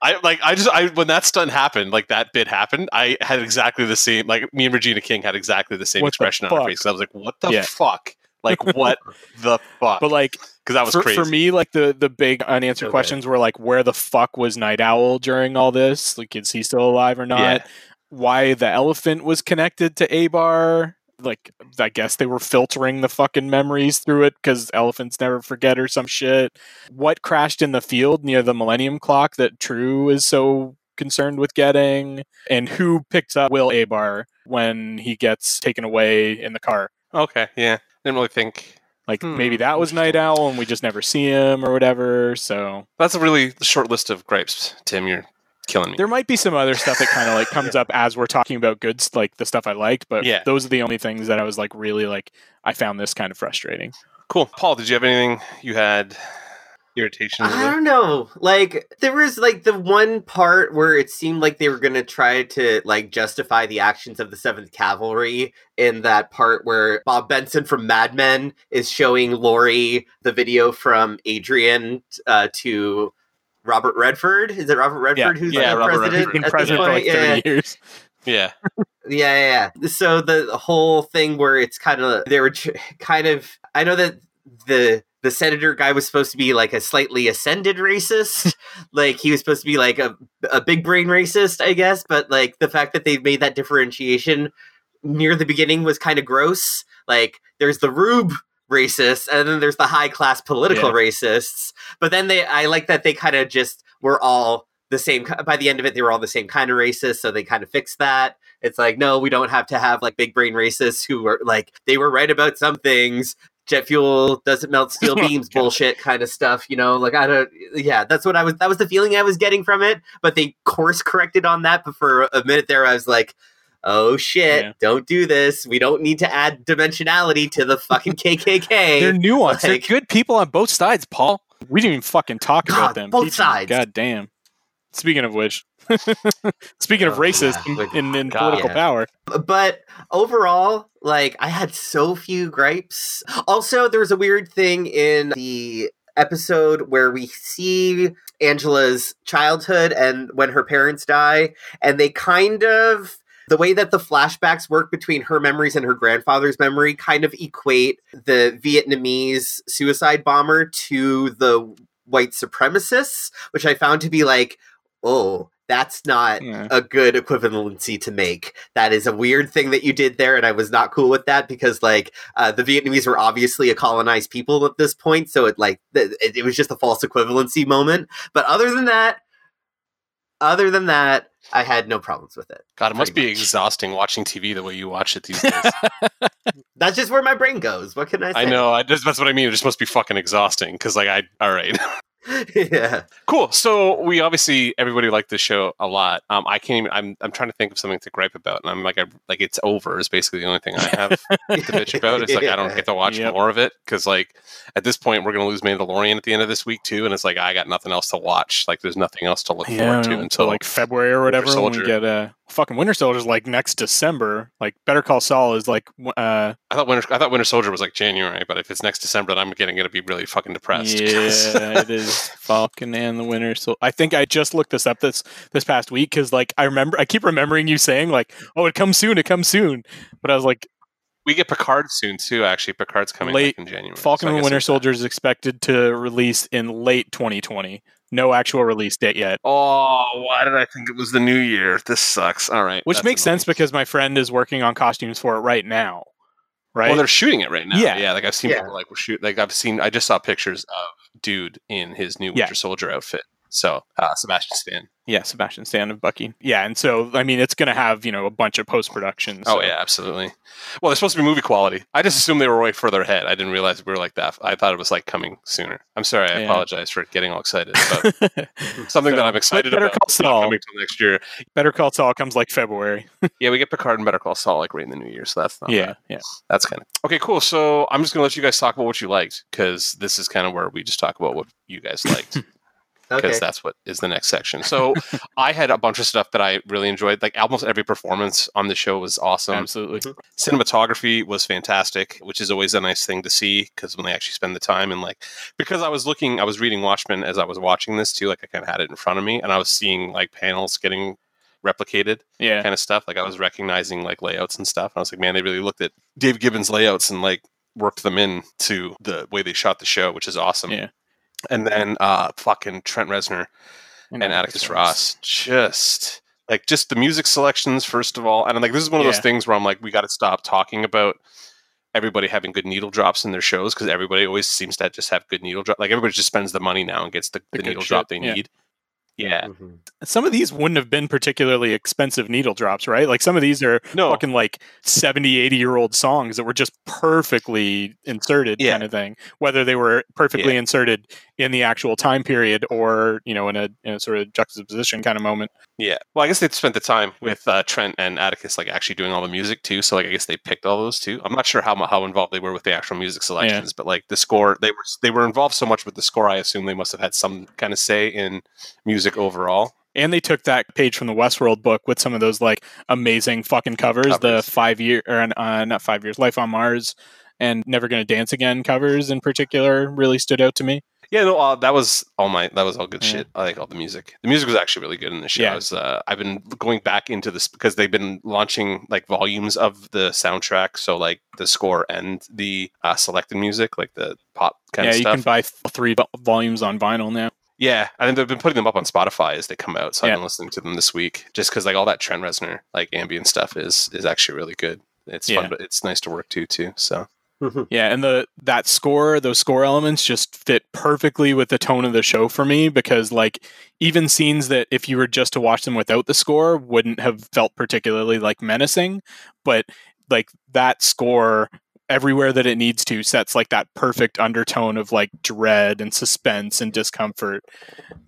I like. I just. I when that stunt happened, like that bit happened. I had exactly the same. Like me and Regina King had exactly the same what expression the on her face. I was like, "What the yeah. fuck." Like, what the fuck? But, like, because that was for, crazy. For me, like, the, the big unanswered okay. questions were, like, where the fuck was Night Owl during all this? Like, is he still alive or not? Yeah. Why the elephant was connected to Abar? Like, I guess they were filtering the fucking memories through it because elephants never forget or some shit. What crashed in the field near the Millennium Clock that True is so concerned with getting? And who picks up Will Abar when he gets taken away in the car? Okay, yeah. Didn't really think like hmm. maybe that was Night Owl and we just never see him or whatever. So that's a really short list of gripes. Tim, you're killing me. There might be some other stuff that kind of like comes yeah. up as we're talking about goods, like the stuff I liked, but yeah. those are the only things that I was like really like I found this kind of frustrating. Cool. Paul, did you have anything you had? Irritation. I don't know. Like there was like the one part where it seemed like they were going to try to like justify the actions of the Seventh Cavalry in that part where Bob Benson from Mad Men is showing Laurie the video from Adrian uh, to Robert Redford. Is it Robert Redford yeah. who's yeah, the Robert president? Been president for like thirty yeah. years. Yeah. yeah, yeah, yeah. So the whole thing where it's kind of they were ch- kind of I know that the The senator guy was supposed to be like a slightly ascended racist. Like he was supposed to be like a, a big brain racist, I guess. But like the fact that they made that differentiation near the beginning was kind of gross. Like there's the rube racists and then there's the high class political yeah. racists. But then they, I like that they kind of just were all the same. By the end of it, they were all the same kind of racist. So they kind of fixed that. It's like, no, we don't have to have like big brain racists who were like, they were right about some things. Jet fuel doesn't melt steel beams bullshit kind of stuff, you know, like I don't, yeah, that's what I was, that was the feeling I was getting from it, but they course corrected on that. But for a minute there, I was like, oh shit, yeah. don't do this. We don't need to add dimensionality to the fucking K K K. They're nuanced. Like, they're good people on both sides, Paul. We didn't even fucking talk God, about them. Both people, sides. God damn. Speaking of which, Speaking oh, of races yeah. and, and, and God, political yeah. power. But overall, like, I had so few gripes. Also, there was a weird thing in the episode where we see Angela's childhood and when her parents die, and they kind of... the way that the flashbacks work between her memories and her grandfather's memory kind of equate the Vietnamese suicide bomber to the white supremacists, which I found to be like, oh, that's not yeah. a good equivalency to make. That is a weird thing that you did there, and I was not cool with that because, like, uh, the Vietnamese were obviously a colonized people at this point, so it, like, th- it was just a false equivalency moment. But other than that, other than that, I had no problems with it. God, it must be much. exhausting watching T V the way you watch it these days. That's just where my brain goes. What can I say? I know. I just, that's what I mean. It just must be fucking exhausting because, like, I... All right. Yeah. Cool. So we obviously... everybody liked this show a lot. Um, I can't even... I'm, I'm trying to think of something to gripe about. And I'm like, I, like it's over is basically the only thing I have to bitch about. It's like, yeah. I don't get to watch yep. more of it because, like, at this point, we're going to lose Mandalorian at the end of this week, too. And it's like, I got nothing else to watch. Like, there's nothing else to look yeah, forward to until, until, like, February or whatever. When we get a... fucking Winter Soldier is like next December. Like Better Call Saul is like. Uh, I thought Winter. I thought Winter Soldier was like January, but if it's next December, then I'm getting going to be really fucking depressed. Yeah, it is Falcon and the Winter Soldier. I think I just looked this up this this past week because like I remember, I keep remembering you saying like, "Oh, it comes soon, it comes soon," but I was like, "We get Picard soon too." Actually, Picard's coming late in January. Falcon and the Winter Soldier is expected to release in late twenty twenty. No actual release date yet. Oh, why did I think it was the new year? This sucks. All right. Which makes annoying. sense because my friend is working on costumes for it right now. Right? Well, they're shooting it right now. Yeah. Yeah. Like I've seen yeah. people like shoot. Like I've seen, I just saw pictures of dude in his new Winter yeah. Soldier outfit. So uh, Sebastian Stan. Yeah. Sebastian Stan of Bucky. Yeah. And so, I mean, it's going to have, you know, a bunch of post-production. So. Oh, yeah, absolutely. Well, it's supposed to be movie quality. I just assumed they were way further ahead. I didn't realize we were like that. I thought it was like coming sooner. I'm sorry. I yeah. apologize for getting all excited about something so, that I'm excited Better about. Call Saul. Coming till next year. Better Call Saul comes like February. Yeah. We get Picard and Better Call Saul like right in the new year. So that's not Yeah. Bad. Yeah. That's kind of. Okay, cool. So I'm just going to let you guys talk about what you liked because this is kind of where we just talk about what you guys liked. Because okay. that's what is the next section. So I had a bunch of stuff that I really enjoyed. Like almost every performance on the show was awesome. Absolutely. Cinematography was fantastic, which is always a nice thing to see because when they actually spend the time and like, because I was looking, I was reading Watchmen as I was watching this too. Like I kind of had it in front of me and I was seeing like panels getting replicated yeah. kind of stuff. Like I was recognizing like layouts and stuff. And I was like, man, they really looked at Dave Gibbons layouts and like worked them in to the way they shot the show, which is awesome. Yeah. And then uh, fucking Trent Reznor and, and Atticus Ross. Just like just the music selections, first of all. And I'm like, this is one of yeah. those things where I'm like, we got to stop talking about everybody having good needle drops in their shows because everybody always seems to just have good needle drop. Like everybody just spends the money now and gets the, the, the needle shit. drop they yeah. need. Yeah. Mm-hmm. Some of these wouldn't have been particularly expensive needle drops, right? Like some of these are no. fucking like seventy, eighty year old songs that were just perfectly inserted yeah. kind of thing, whether they were perfectly yeah. inserted in the actual time period or, you know, in a, in a sort of juxtaposition kind of moment. Yeah. Well, I guess they spent the time with uh, Trent and Atticus, like actually doing all the music too. So like, I guess they picked all those too. I'm not sure how, how involved they were with the actual music selections, yeah. but like the score, they were, they were involved so much with the score. I assume they must've had some kind of say in music overall. And they took that page from the Westworld book with some of those like amazing fucking covers, covers. The five year or uh, not five years Life on Mars and Never Gonna Dance Again covers in particular really stood out to me. Yeah, no, uh, that was all my that was all good yeah. shit. I like all the music. The music was actually really good in the show. Yeah. I was, uh, I've been going back into this because they've been launching like volumes of the soundtrack. So like the score and the uh, selected music, like the pop kind yeah, of stuff. Yeah, you can buy th- three vo- volumes on vinyl now. Yeah, I think they've been putting them up on Spotify as they come out, so yeah. I've been listening to them this week. Just because, like, all that Trent Reznor, like, ambient stuff is is actually really good. It's yeah. fun, but it's nice to work to, too, so... yeah, and the that score, those score elements just fit perfectly with the tone of the show for me because, like, even scenes that if you were just to watch them without the score wouldn't have felt particularly, like, menacing, but, like, that score... everywhere that it needs to sets like that perfect undertone of like dread and suspense and discomfort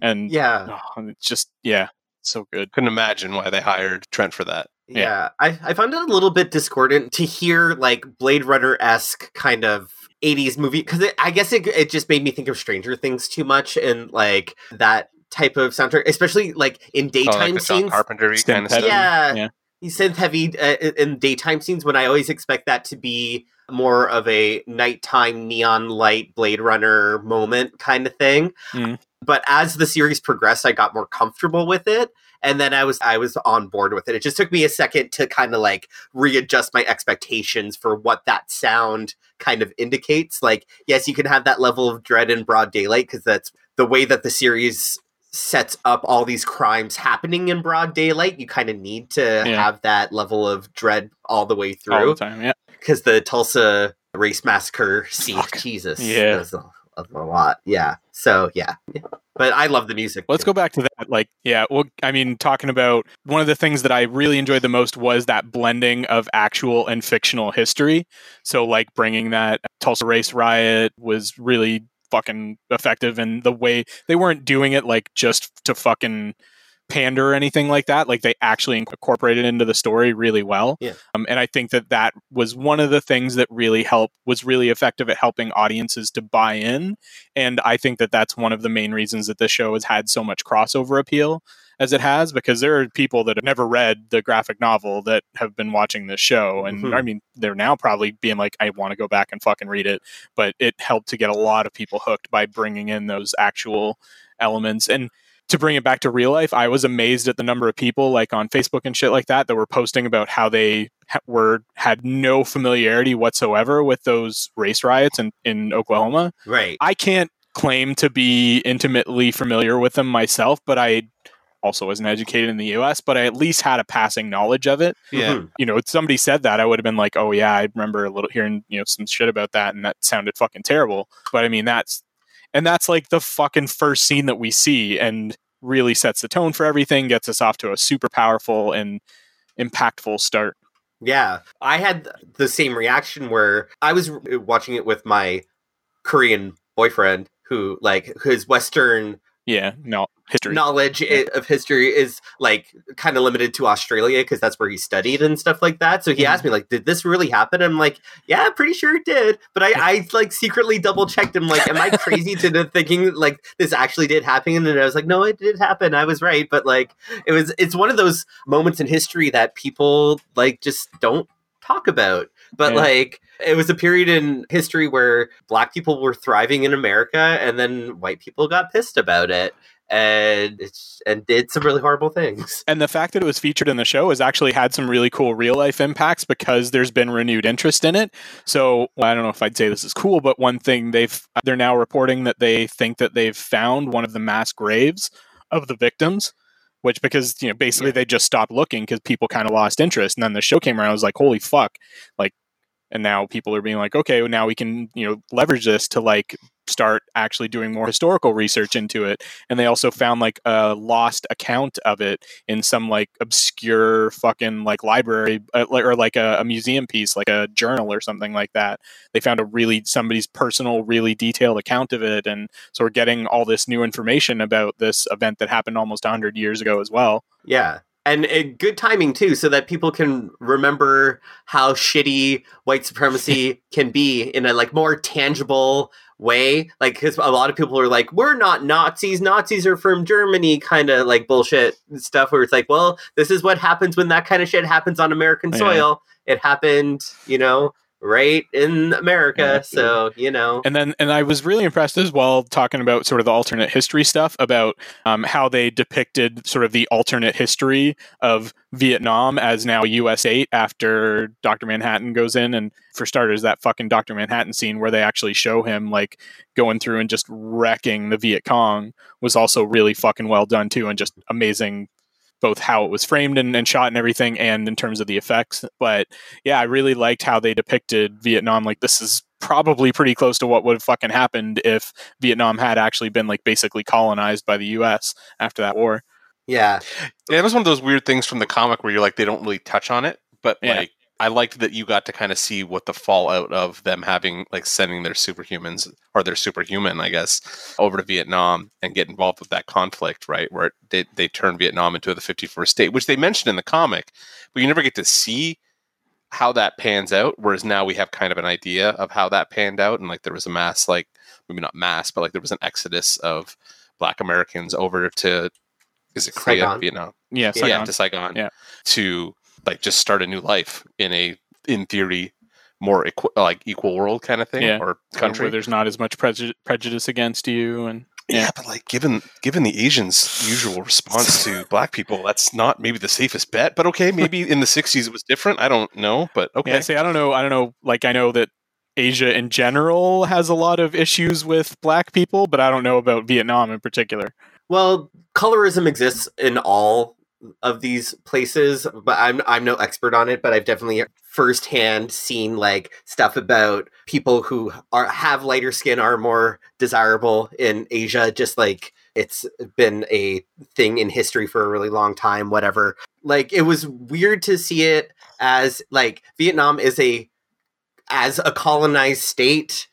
and yeah oh, it's just yeah so good. Couldn't imagine why they hired Trent for that. Yeah, yeah. I, I found it a little bit discordant to hear like Blade Runner-esque kind of eighties movie because I guess it, it just made me think of Stranger Things too much and like that type of soundtrack, especially like in daytime oh, like the scenes. John Carpenter kind of stuff. Yeah, yeah. Synth heavy uh, in daytime scenes when I always expect that to be more of a nighttime neon light Blade Runner moment kind of thing. Mm. But as the series progressed, I got more comfortable with it. And then I was I was on board with it. It just took me a second to kind of like readjust my expectations for what that sound kind of indicates. Like, yes, you can have that level of dread in broad daylight because that's the way that the series sets up all these crimes happening in broad daylight. You kind of need to yeah. have that level of dread all the way through. All the time, yeah. Because the Tulsa race massacre scene, Fuck. Jesus. Yeah. That was a, a lot. Yeah. So, yeah. yeah. But I love the music. Let's too. go back to that. Like, yeah, well, I mean, talking about one of the things that I really enjoyed the most was that blending of actual and fictional history. So like bringing that Tulsa race riot was really fucking effective, and the way they weren't doing it like just to fucking pander or anything like that. Like they actually incorporated it into the story really well. Yeah. Um, and I think that that was one of the things that really helped, was really effective at helping audiences to buy in. And I think that that's one of the main reasons that this show has had so much crossover appeal as it has, because there are people that have never read the graphic novel that have been watching this show. And mm-hmm. I mean, they're now probably being like, I want to go back and fucking read it. But it helped to get a lot of people hooked by bringing in those actual elements. And to bring it back to real life, I was amazed at the number of people like on Facebook and shit like that that were posting about how they ha- were had no familiarity whatsoever with those race riots in, in Oklahoma. Right. I can't claim to be intimately familiar with them myself, but I also wasn't educated in the U S, but I at least had a passing knowledge of it. Yeah. Mm-hmm. You know, if somebody said that, I would have been like, oh yeah, I remember a little hearing, you know, some shit about that, and that sounded fucking terrible. But I mean, that's And that's like the fucking first scene that we see, and really sets the tone for everything, gets us off to a super powerful and impactful start. Yeah, I had the same reaction where I was watching it with my Korean boyfriend who, like, his Western yeah, no, history. knowledge yeah. of history is like kind of limited to Australia because that's where he studied and stuff like that. So he yeah. asked me, like, did this really happen? I'm like, yeah, pretty sure it did. But I, I like secretly double checked him. Like, am I crazy to thinking like this actually did happen? And I was like, no, it did happen. I was right. But like, it was, it's one of those moments in history that people like just don't talk about. But yeah. like, it was a period in history where black people were thriving in America, and then white people got pissed about it and it's, and did some really horrible things. And the fact that it was featured in the show has actually had some really cool real life impacts because there's been renewed interest in it. So I don't know if I'd say this is cool, but one thing they've, they're now reporting that they think that they've found one of the mass graves of the victims. Which, because, you know, basically yeah. they just stopped looking because people kind of lost interest. And then the show came around, I was like, holy fuck. Like, and now people are being like, okay, well, now we can, you know, leverage this to like start actually doing more historical research into it. And they also found like a lost account of it in some like obscure fucking like library uh, or like a, a museum piece, like a journal or something like that. They found a really somebody's personal, really detailed account of it. And so we're getting all this new information about this event that happened almost one hundred years ago as well. Yeah. And uh, good timing, too, so that people can remember how shitty white supremacy can be in a, like, more tangible way. Like, because a lot of people are like, we're not Nazis. Nazis are from Germany kind of, like, bullshit stuff where it's like, well, this is what happens when that kind of shit happens on American yeah. soil. It happened, you know, right in America. Yeah. So, you know. And then, and I was really impressed as well, talking about sort of the alternate history stuff, about um, how they depicted sort of the alternate history of Vietnam as now U S eight after Doctor Manhattan goes in. And for starters, that fucking Doctor Manhattan scene where they actually show him like going through and just wrecking the Viet Cong was also really fucking well done too. And just amazing, both how it was framed and, and shot and everything, and in terms of the effects. But yeah, I really liked how they depicted Vietnam. Like, this is probably pretty close to what would have fucking happened if Vietnam had actually been like basically colonized by the U S after that war. Yeah. Yeah, it was one of those weird things from the comic where you're like, they don't really touch on it, but yeah. like, I liked that you got to kind of see what the fallout of them having, like, sending their superhumans, or their superhuman, I guess, over to Vietnam and get involved with that conflict, right? Where they, they turned Vietnam into the fifty-first state, which they mentioned in the comic, but you never get to see how that pans out. Whereas now we have kind of an idea of how that panned out. And, like, there was a mass, like, maybe not mass, but, like, there was an exodus of Black Americans over to, is it Korea, Saigon. Vietnam? Yeah, Saigon. yeah, to Saigon yeah. to like just start a new life in a, in theory, more equi- like equal world kind of thing yeah. or country where there's not as much preju- prejudice against you and. Yeah. yeah, but like given given the Asians' usual response to black people, that's not maybe the safest bet. But okay, maybe in the sixties it was different. I don't know, but okay. Yeah, see, I don't know. I don't know. Like I know that Asia in general has a lot of issues with black people, but I don't know about Vietnam in particular. Well, colorism exists in all of these places, but I'm I'm no expert on it. But I've definitely firsthand seen like stuff about people who are have lighter skin are more desirable in Asia. Just like it's been a thing in history for a really long time. Whatever. Like it was weird to see it as like Vietnam is a as a colonized state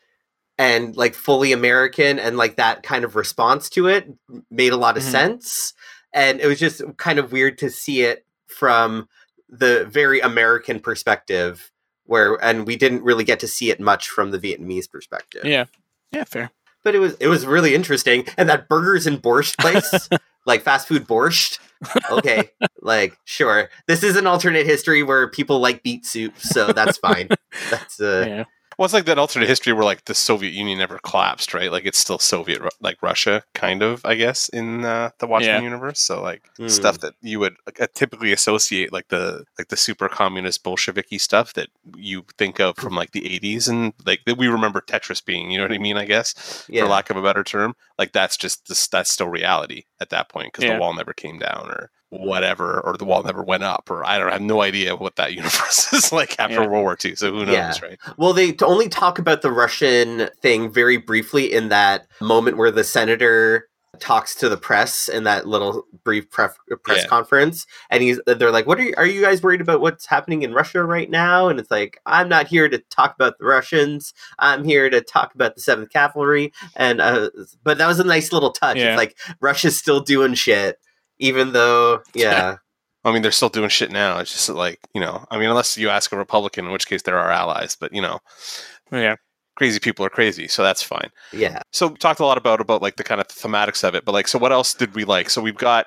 and like fully American, and like that kind of response to it made a lot of mm-hmm. sense. And it was just kind of weird to see it from the very American perspective, where and we didn't really get to see it much from the Vietnamese perspective. Yeah, yeah, fair. But it was it was really interesting. And that burgers and borscht place, like fast food borscht. Okay, like sure, this is an alternate history where people like beet soup, so that's fine. That's uh. Yeah. Well, it's like that alternate history where like the Soviet Union never collapsed, right? Like it's still Soviet, like Russia, kind of, I guess, in uh, the Watchmen yeah. universe. So like mm. stuff that you would like, typically associate, like the like the super communist Bolsheviki stuff that you think of from like the eighties, and like that we remember Tetris being, you know what I mean? I guess yeah. for lack of a better term, like that's just this, that's still reality at that point because yeah. the wall never came down or whatever, or the wall never went up, or I don't I have no idea what that universe is like after yeah. World War Two. So who knows, yeah. right? Well, they only talk about the Russian thing very briefly in that moment where the senator talks to the press in that little brief pref- press yeah. conference, and he's they're like, "What are you, are you guys worried about? What's happening in Russia right now?" And it's like, "I'm not here to talk about the Russians. I'm here to talk about the Seventh Cavalry." And uh, but that was a nice little touch. Yeah. It's like Russia's still doing shit. Even though, yeah. I mean, they're still doing shit now. It's just like, you know, I mean, unless you ask a Republican, in which case they're our allies. But, you know, yeah, crazy people are crazy. So that's fine. Yeah. So we talked a lot about, about like the kind of thematics of it. But like, so what else did we like? So we've got,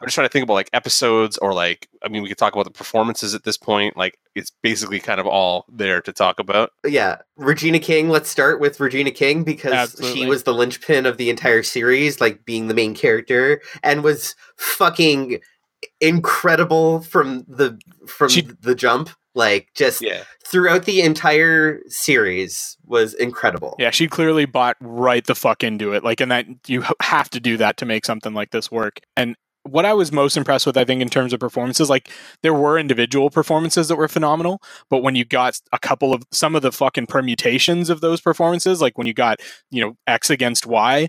I'm just trying to think about like episodes or like, I mean, we could talk about the performances at this point. Like, it's basically kind of all there to talk about. Yeah. Regina King. Let's start with Regina King because Absolutely. she was the linchpin of the entire series, like being the main character, and was fucking incredible from the, from she, the jump, like just yeah. throughout the entire series was incredible. Yeah. She clearly bought right the fuck into it. Like, and that you have to do that to make something like this work. And, what I was most impressed with, I think, in terms of performances, like there were individual performances that were phenomenal, but when you got a couple of some of the fucking permutations of those performances, like when you got, you know, X against Y,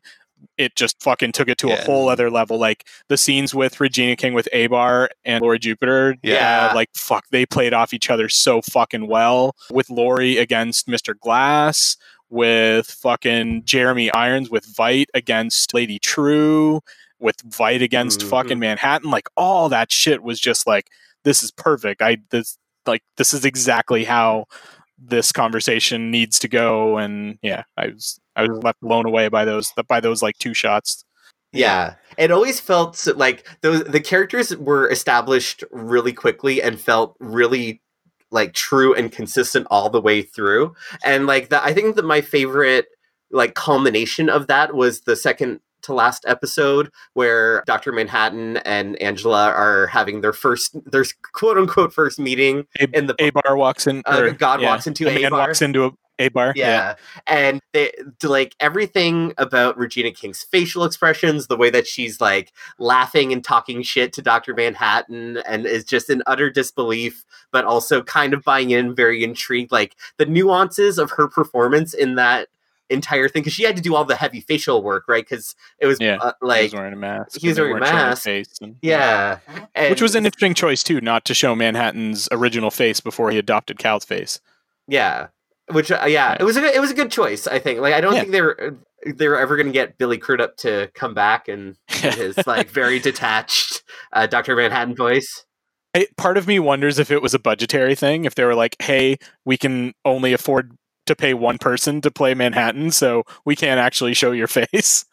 it just fucking took it to yeah. a whole other level. Like the scenes with Regina King with Abar and Laurie Jupiter. Yeah. Uh, like, fuck, they played off each other so fucking well. With Laurie against Mister Glass, with fucking Jeremy Irons, with Vite against Lady Trieu, with Vite against mm-hmm. fucking Manhattan, like all that shit was just like, this is perfect. I this like this is exactly how this conversation needs to go. And yeah, I was I was left blown away by those by those like two shots. Yeah, it always felt so, like those the characters were established really quickly and felt really like true and consistent all the way through. And like that, I think that my favorite like culmination of that was the second to last episode where Doctor Manhattan and Angela are having their first, their quote unquote first meeting. A- in the Abar walks in. Uh, or, God yeah. walks into a man Abar. walks into a Abar. Yeah. yeah, and they like everything about Regina King's facial expressions, the way that she's like laughing and talking shit to Doctor Manhattan, and is just in utter disbelief, but also kind of buying in, very intrigued. Like the nuances of her performance in that entire thing, because she had to do all the heavy facial work, right? Because it was yeah, uh, like he was wearing a mask. He was wearing a mask. And, yeah, and which was an interesting choice too, not to show Manhattan's original face before he adopted Cal's face. Yeah, which uh, yeah, right. it was a, it was a good choice, I think. Like I don't yeah. think they were they were ever going to get Billy Crudup to come back and his like very detached uh, Doctor Manhattan voice. I, part of me wonders if it was a budgetary thing, if they were like, "Hey, we can only afford to pay one person to play Manhattan, so we can't actually show your face."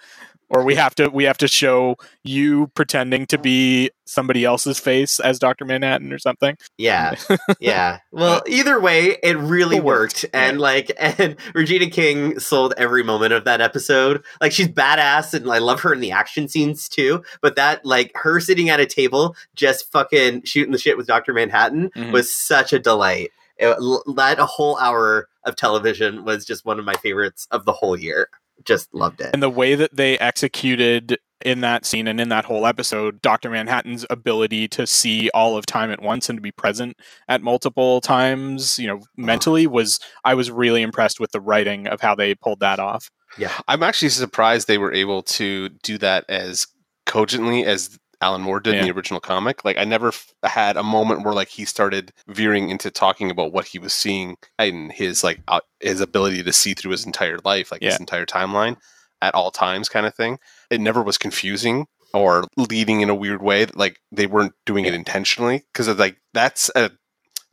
Or we have to we have to show you pretending to be somebody else's face as Doctor Manhattan or something. Yeah, yeah. Well, either way, it really it worked. worked, and yeah. like, and Regina King sold every moment of that episode. Like, she's badass, and I love her in the action scenes too. But that, like, her sitting at a table just fucking shooting the shit with Doctor Manhattan mm-hmm. was such a delight. It, that whole hour of television was just one of my favorites of the whole year. Just loved it. And the way that they executed in that scene and in that whole episode, Doctor Manhattan's ability to see all of time at once and to be present at multiple times, you know, mentally was, I was really impressed with the writing of how they pulled that off. Yeah. I'm actually surprised they were able to do that as cogently as Alan Moore did yeah. in the original comic. Like, I never f- had a moment where, like, he started veering into talking about what he was seeing and his, like, uh, his ability to see through his entire life, like yeah. his entire timeline at all times kind of thing. It never was confusing or leading in a weird way. Like, they weren't doing yeah. it intentionally, because, like, that's a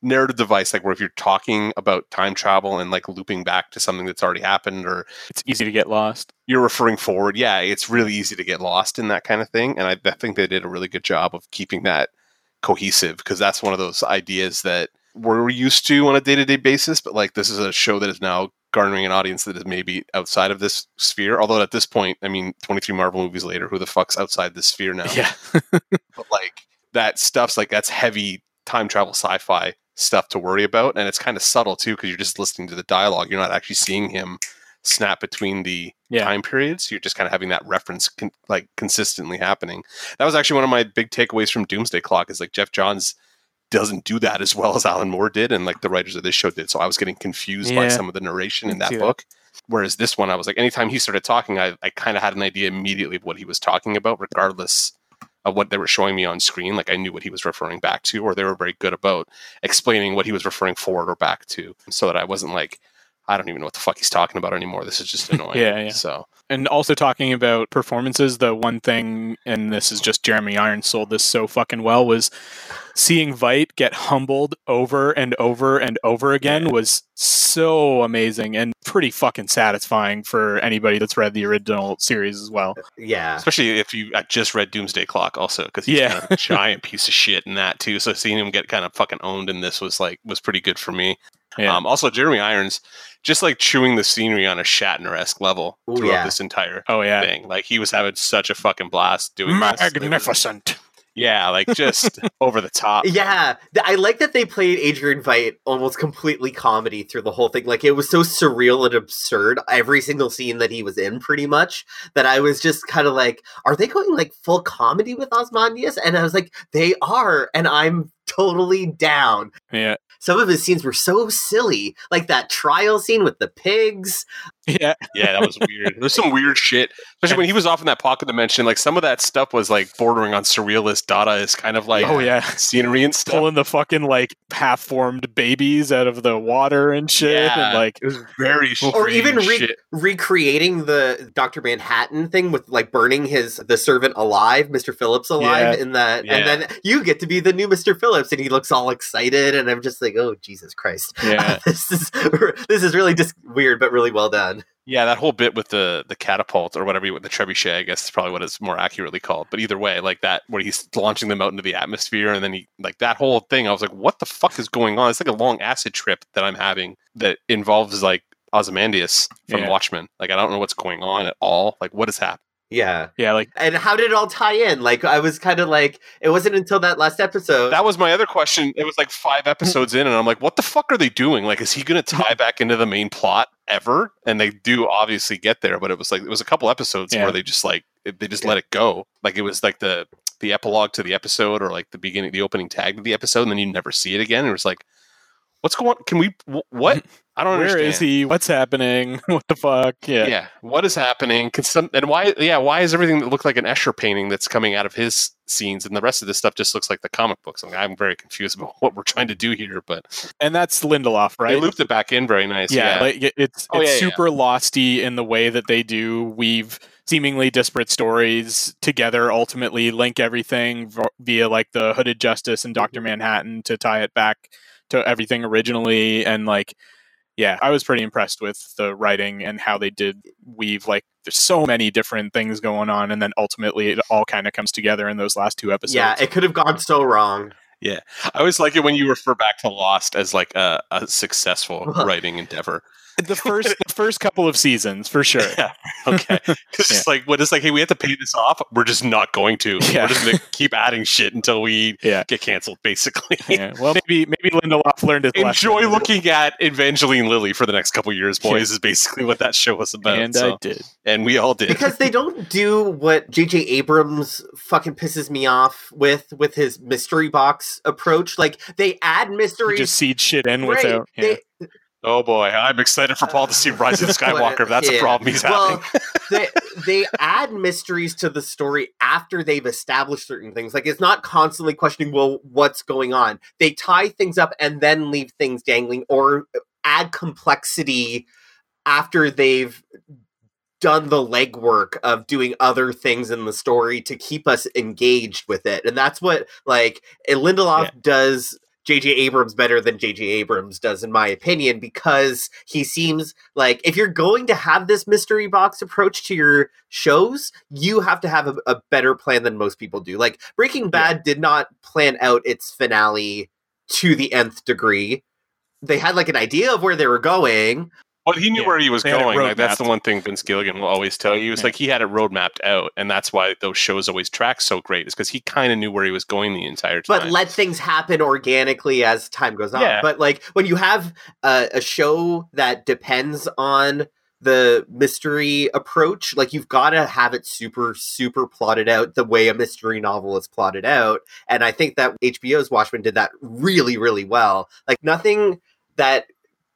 narrative device, like, where if you're talking about time travel and, like, looping back to something that's already happened, or it's easy to get lost, you're referring forward. Yeah, it's really easy to get lost in that kind of thing, and I, I think they did a really good job of keeping that cohesive, because that's one of those ideas that we're used to on a day-to-day basis, but, like, this is a show that is now garnering an audience that is maybe outside of this sphere. Although at this point, I mean, twenty-three Marvel movies later, who the fuck's outside this sphere now? Yeah. But, like, that stuff's, like, that's heavy time travel sci-fi stuff to worry about, and it's kind of subtle too, because you're just listening to the dialogue, you're not actually seeing him snap between the yeah. time periods, you're just kind of having that reference con- like consistently happening. That was actually one of my big takeaways from Doomsday Clock, is, like, Jeff Johns doesn't do that as well as Alan Moore did, and, like, the writers of this show did, so I was getting confused yeah. by some of the narration in that yeah. book, whereas this one I was like, anytime he started talking, I, I kind of had an idea immediately of what he was talking about, regardless of what they were showing me on screen. Like, I knew what he was referring back to, or they were very good about explaining what he was referring forward or back to, so that I wasn't like, I don't even know what the fuck he's talking about anymore. This is just annoying. yeah, yeah. So, and also talking about performances, the one thing, and this is just Jeremy Irons sold this so fucking well, was seeing Veidt get humbled over and over and over again yeah. was so amazing and pretty fucking satisfying for anybody that's read the original series as well. Yeah. Especially if you I just read Doomsday Clock also, because he's yeah. kind of a giant piece of shit in that too. So seeing him get kind of fucking owned in this was like was pretty good for me. Yeah. Um, also, Jeremy Irons just, like, chewing the scenery on a Shatner-esque level Ooh, throughout yeah. this entire oh, yeah. thing. Like, he was having such a fucking blast doing magnificent. This. Yeah, like, just over the top. Yeah, I like that they played Adrian Veidt almost completely comedy through the whole thing. Like, it was so surreal and absurd, every single scene that he was in, pretty much, that I was just kind of like, are they going, like, full comedy with Ozymandias? And I was like, they are, and I'm totally down. Yeah. Some of his scenes were so silly, like that trial scene with the pigs. Yeah, yeah, that was weird. There's some weird shit, especially when he was off in that pocket dimension. Like, some of that stuff was, like, bordering on surrealist, Dadaist kind of, like, oh yeah, scenery and stuff. Pulling the fucking, like, half-formed babies out of the water and shit, yeah. and, like, it was very or even re- shit. recreating the Doctor Manhattan thing with, like, burning his the servant alive, Mister Phillips alive, yeah. in that, yeah. and then you get to be the new Mister Phillips, and he looks all excited, and I'm just like, oh Jesus Christ, yeah, this is this is really just weird, but really well done. Yeah, that whole bit with the the catapult or whatever, with the trebuchet, I guess is probably what it's more accurately called. But either way, like that, where he's launching them out into the atmosphere, and then he like that whole thing. I was like, what the fuck is going on? It's like a long acid trip that I'm having that involves like Ozymandias from yeah. Watchmen. Like I don't know what's going on at all. Like what is happening? Yeah. Yeah, like and how did it all tie in? Like I was kind of like it wasn't until that last episode. That was my other question. It was like five episodes in and I'm like, what the fuck are they doing? Like is he going to tie back into the main plot ever? And they do obviously get there, but it was like it was a couple episodes yeah. where they just like they just yeah. let it go. Like it was like the the epilogue to the episode or like the beginning the opening tag of the episode and then you never see it again. It was like what's going on? Can we wh- what? I don't Where understand. Where is he? What's happening? What the fuck? Yeah. Yeah. What is happening? Can some, and why, yeah, why is everything that looked like an Escher painting that's coming out of his scenes and the rest of this stuff just looks like the comic books? I'm, I'm very confused about what we're trying to do here, but. And that's Lindelof, right? They looped it back in very nice. Yeah. yeah. Like it's it's oh, yeah, super yeah. losty in the way that they do weave seemingly disparate stories together, ultimately link everything via like the Hooded Justice and Doctor Manhattan to tie it back to everything originally. And like, yeah, I was pretty impressed with the writing and how they did weave, like, there's so many different things going on, and then ultimately it all kind of comes together in those last two episodes. Yeah, it could have gone so wrong. Yeah, I always like it when you refer back to Lost as like a, a successful writing endeavor. The first the first couple of seasons, for sure. Yeah, okay. It's yeah. like, what is like, hey, we have to pay this off. We're just not going to. Yeah. We're just going to keep adding shit until we yeah. get canceled, basically. Yeah. Well, maybe maybe Lindelof learned his lesson. Enjoy looking at Evangeline Lilly for the next couple of years, boys, yeah. is basically what that show was about. And so. I did. And we all did. Because they don't do what J J Abrams fucking pisses me off with, with his mystery box approach. Like, they add mystery, you just seed shit in right. without yeah. they, oh boy, I'm excited for Paul to see Rise of Skywalker. If that's yeah. a problem he's well, having. they, they add mysteries to the story after they've established certain things. Like, it's not constantly questioning, well, what's going on? They tie things up and then leave things dangling or add complexity after they've done the legwork of doing other things in the story to keep us engaged with it. And that's what, like, Lindelof yeah. does J J Abrams better than J J Abrams does, in my opinion, because he seems like, if you're going to have this mystery box approach to your shows, you have to have a, a better plan than most people do. Like, Breaking Bad yeah. did not plan out its finale to the nth degree. They had, like, an idea of where they were going. Well, he knew yeah. where he was going. Like, that's the one thing Vince Gilligan will always tell you. It's yeah. like he had it road mapped out, and that's why those shows always track so great. Is because he kind of knew where he was going the entire time. But let things happen organically as time goes on. Yeah. But like when you have uh, a show that depends on the mystery approach, like you've got to have it super, super plotted out the way a mystery novel is plotted out. And I think that H B O's Watchmen did that really, really well. Like nothing that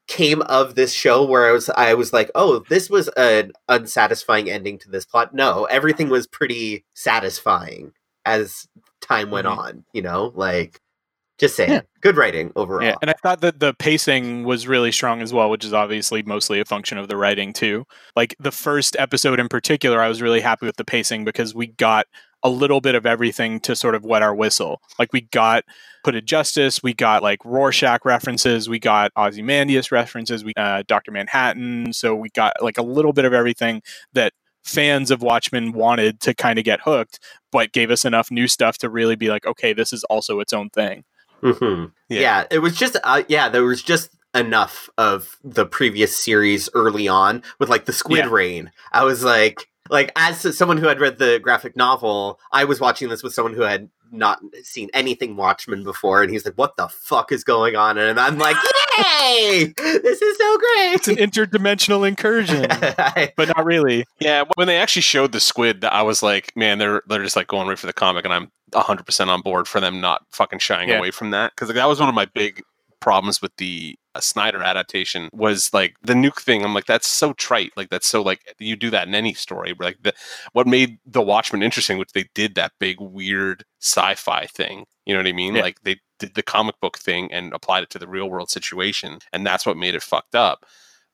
came of this show where I was I was like, oh, this was an unsatisfying ending to this plot. No, everything was pretty satisfying as time went mm-hmm. on, you know, like just saying yeah. good writing overall. Yeah. And I thought that the pacing was really strong as well, which is obviously mostly a function of the writing too. Like the first episode in particular, I was really happy with the pacing because we got a little bit of everything to sort of wet our whistle. Like we got Hooded Justice, we got like Rorschach references, we got Ozymandias references, we uh, Doctor Manhattan. So we got like a little bit of everything that fans of Watchmen wanted to kind of get hooked, but gave us enough new stuff to really be like, okay, this is also its own thing. Mm-hmm. Yeah. yeah, it was just, uh, yeah, there was just enough of the previous series early on with like the Squid yeah. Rain. I was like, Like, as someone who had read the graphic novel, I was watching this with someone who had not seen anything Watchmen before, and he's like, what the fuck is going on? And I'm like, yay! This is so great! It's an interdimensional incursion. But not really. Yeah, when they actually showed the squid, I was like, man, they're they're just like going right for the comic, and I'm one hundred percent on board for them not fucking shying yeah. away from that. Because like, that was one of my big problems with the a Snyder adaptation was like the nuke thing. I'm like, that's so trite. Like that's so like you do that in any story. But like the, what made the Watchmen interesting, which they did that big weird sci-fi thing. You know what I mean? Yeah. Like they did the comic book thing and applied it to the real world situation, and that's what made it fucked up.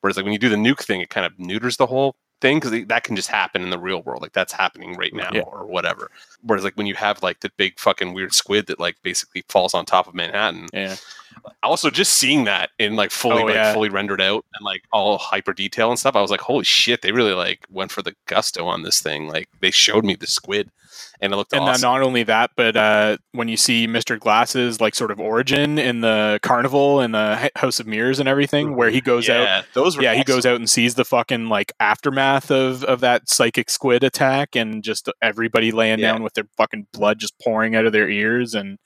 Whereas like when you do the nuke thing, it kind of neuters the whole thing because that can just happen in the real world. Like that's happening right now yeah. or whatever. Whereas like when you have like the big fucking weird squid that like basically falls on top of Manhattan. Yeah. Also just seeing that in like fully oh, like, yeah. fully rendered out and like all hyper detail and stuff, I was like, holy shit, they really like went for the gusto on this thing. Like they showed me the squid and it looked and awesome. Not only that, but uh when you see Mister Glass's like sort of origin in the carnival and the House of Mirrors and everything where he goes yeah, out those were yeah excellent. He goes out and sees the fucking like aftermath of of that psychic squid attack and just everybody laying yeah. down with their fucking blood just pouring out of their ears and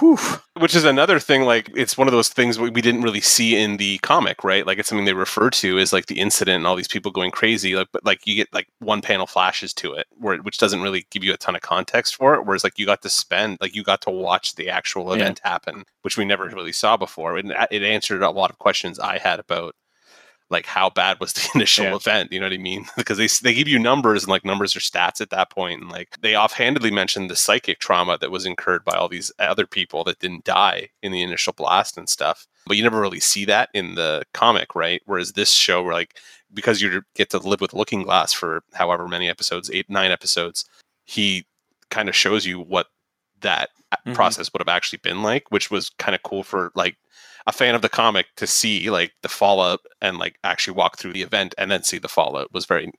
whew. Which is another thing, like, it's one of those things we didn't really see in the comic, right? Like, it's something they refer to as, like, the incident and all these people going crazy, like, but, like, you get, like, one panel flashes to it, where which doesn't really give you a ton of context for it, whereas, like, you got to spend, like, you got to watch the actual event yeah. happen, which we never really saw before, and it answered a lot of questions I had about, like, how bad was the initial yeah. event, you know what I mean? Because they they give you numbers, and, like, numbers are stats at that point, and, like, they offhandedly mentioned the psychic trauma that was incurred by all these other people that didn't die in the initial blast and stuff. But you never really see that in the comic, right? Whereas this show, where, like, because you get to live with Looking Glass for however many episodes, eight, nine episodes, he kind of shows you what that mm-hmm. process would have actually been like, which was kind of cool for like a fan of the comic to see like the fallout and like actually walk through the event and then see the fallout was very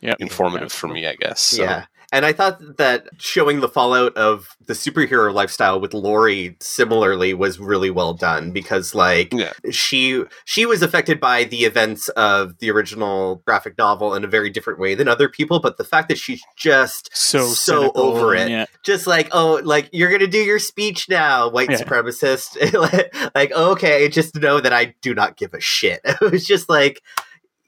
yep. informative yeah. for me, I guess. So. Yeah. And I thought that showing the fallout of the superhero lifestyle with Laurie similarly was really well done because, like, yeah. she she was affected by the events of the original graphic novel in a very different way than other people. But the fact that she's just so, so over it, yeah. just like, oh, like, you're going to do your speech now, white yeah. supremacist. Like, okay, just know that I do not give a shit. It was just like,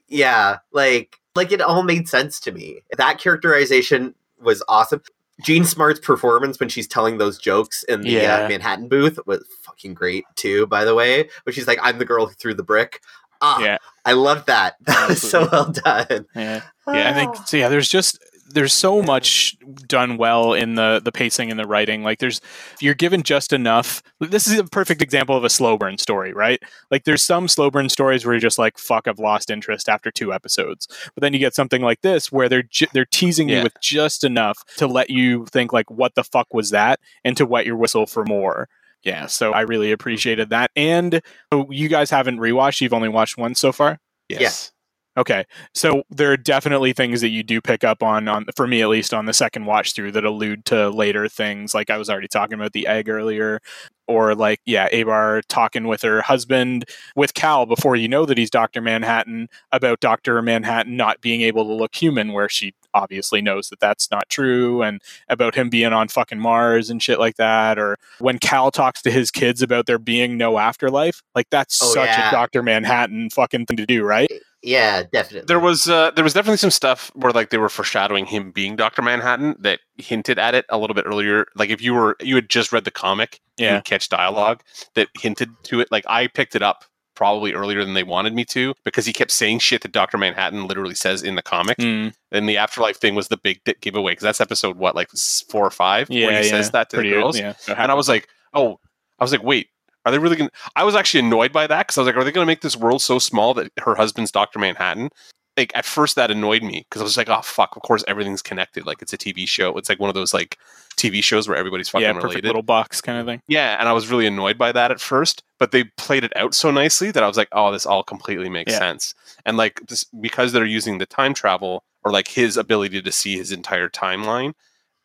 yeah, like, like it all made sense to me. That characterization was awesome. Jean Smart's performance when she's telling those jokes in the yeah. uh, Manhattan booth was fucking great too, by the way. But she's like, I'm the girl who threw the brick. Ah, yeah. I love that. That was so well done. Yeah. Yeah. I think so. Yeah. There's just, there's so much done well in the, the pacing and the writing. Like there's, you're given just enough. This is a perfect example of a slow burn story, right? Like there's some slow burn stories where you're just like, fuck, I've lost interest after two episodes. But then you get something like this where they're, ju- they're teasing yeah. you with just enough to let you think like, what the fuck was that? And to wet your whistle for more. Yeah. So I really appreciated that. And oh, you guys haven't rewatched. You've only watched one so far. Yes. yes. Okay, so there are definitely things that you do pick up on, on for me at least, on the second watch through that allude to later things. Like I was already talking about the egg earlier, or like, yeah, Abar talking with her husband, with Cal, before you know that he's Doctor Manhattan, about Doctor Manhattan not being able to look human, where she obviously knows that that's not true, and about him being on fucking Mars and shit like that. Or when Cal talks to his kids about there being no afterlife, like that's oh, such yeah. a Doctor Manhattan fucking thing to do, right? Yeah, definitely. There was uh, there was definitely some stuff where like they were foreshadowing him being Doctor Manhattan that hinted at it a little bit earlier. Like if you were you had just read the comic, yeah. you'd catch dialogue that hinted to it. Like I picked it up probably earlier than they wanted me to because he kept saying shit that Doctor Manhattan literally says in the comic. Mm. And the afterlife thing was the big giveaway because that's episode what like four or five yeah, where he yeah. says that to Pretty the girls. Good, yeah. so and I was like, oh, I was like, wait. Are they really going to... I was actually annoyed by that because I was like, are they going to make this world so small that her husband's Doctor Manhattan? Like, at first that annoyed me because I was like, oh, fuck, of course everything's connected. Like, it's a T V show. It's like one of those, like, T V shows where everybody's fucking yeah, related. Yeah, perfect little box kind of thing. Yeah, and I was really annoyed by that at first, but they played it out so nicely that I was like, oh, this all completely makes yeah. sense. And, like, this, because they're using the time travel or, like, his ability to see his entire timeline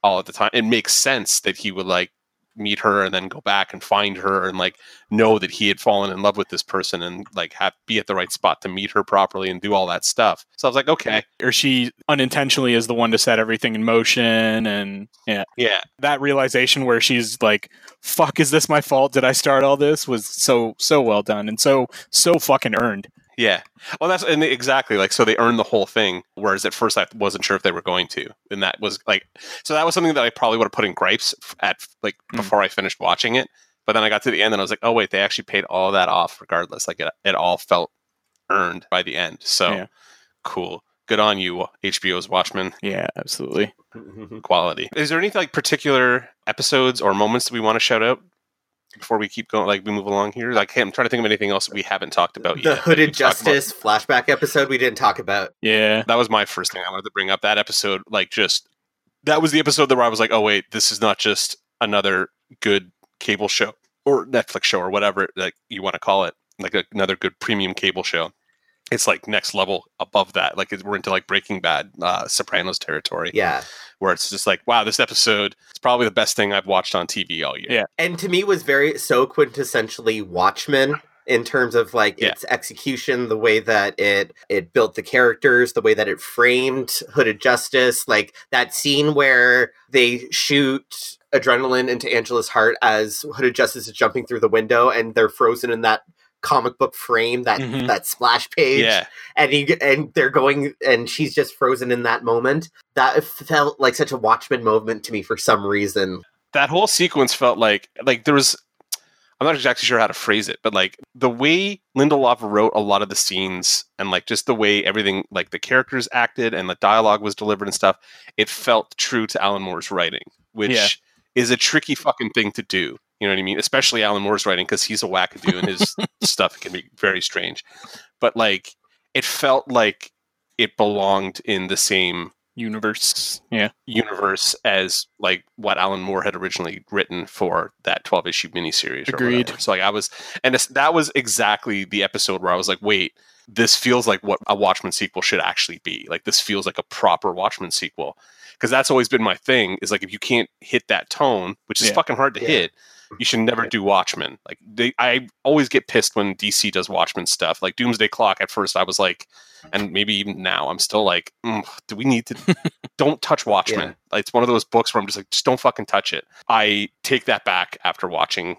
all at the time, it makes sense that he would, like, meet her and then go back and find her and like know that he had fallen in love with this person and like have be at the right spot to meet her properly and do all that stuff. So I was like, okay. Or she unintentionally is the one to set everything in motion. And yeah, yeah, that realization where she's like, fuck, is this my fault? Did I start all this? Was so, so well done. And so, so fucking earned. Yeah. Well, that's and they, exactly like, so they earned the whole thing. Whereas at first I wasn't sure if they were going to, and that was like, so that was something that I probably would have put in gripes at like mm. before I finished watching it. But then I got to the end and I was like, oh wait, they actually paid all that off regardless. Like it, it all felt earned by the end. So yeah. cool. Good on you, H B O's Watchmen. Yeah, absolutely. Quality. Is there any like particular episodes or moments that we want to shout out? Before we keep going, like we move along here, like hey, I'm trying to think of anything else that we haven't talked about the yet. The Hooded Justice flashback episode we didn't talk about. Yeah, that was my first thing I wanted to bring up. That episode, like, just that was the episode that where I was like, oh wait, this is not just another good cable show or Netflix show or whatever like you want to call it, like a, another good premium cable show. It's like next level above that. Like we're into like Breaking Bad, uh, Sopranos territory. Yeah. Where it's just like, wow, this episode is probably the best thing I've watched on T V all year. Yeah. And to me was very, so quintessentially Watchmen in terms of like yeah. its execution, the way that it, it built the characters, the way that it framed Hooded Justice, like that scene where they shoot adrenaline into Angela's heart as Hooded Justice is jumping through the window and they're frozen in that comic book frame, that mm-hmm. that splash page yeah. and he, and they're going and she's just frozen in that moment. That felt like such a Watchmen moment to me for some reason. That whole sequence felt like like there was, I'm not exactly sure how to phrase it, but like the way Lindelof wrote a lot of the scenes and like just the way everything, like the characters acted and the dialogue was delivered and stuff, it felt true to Alan Moore's writing, which yeah. is a tricky fucking thing to do. You know what I mean? Especially Alan Moore's writing, because he's a wackadoo and his stuff can be very strange. But like, it felt like it belonged in the same universe, yeah, universe as like what Alan Moore had originally written for that twelve issue miniseries. Agreed. So like I was, and this, that was exactly the episode where I was like, wait, this feels like what a Watchmen sequel should actually be. Like this feels like a proper Watchmen sequel, because that's always been my thing. Is like if you can't hit that tone, which is yeah. fucking hard to yeah. hit. You should never do Watchmen. Like they, I always get pissed when D C does Watchmen stuff. Like Doomsday Clock. At first, I was like, and maybe even now, I'm still like, mm, do we need to? Don't touch Watchmen. Yeah. Like, it's one of those books where I'm just like, just don't fucking touch it. I take that back after watching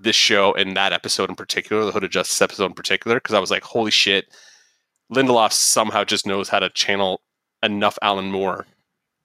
this show and that episode in particular, the Hooded Justice episode in particular, because I was like, holy shit, Lindelof somehow just knows how to channel enough Alan Moore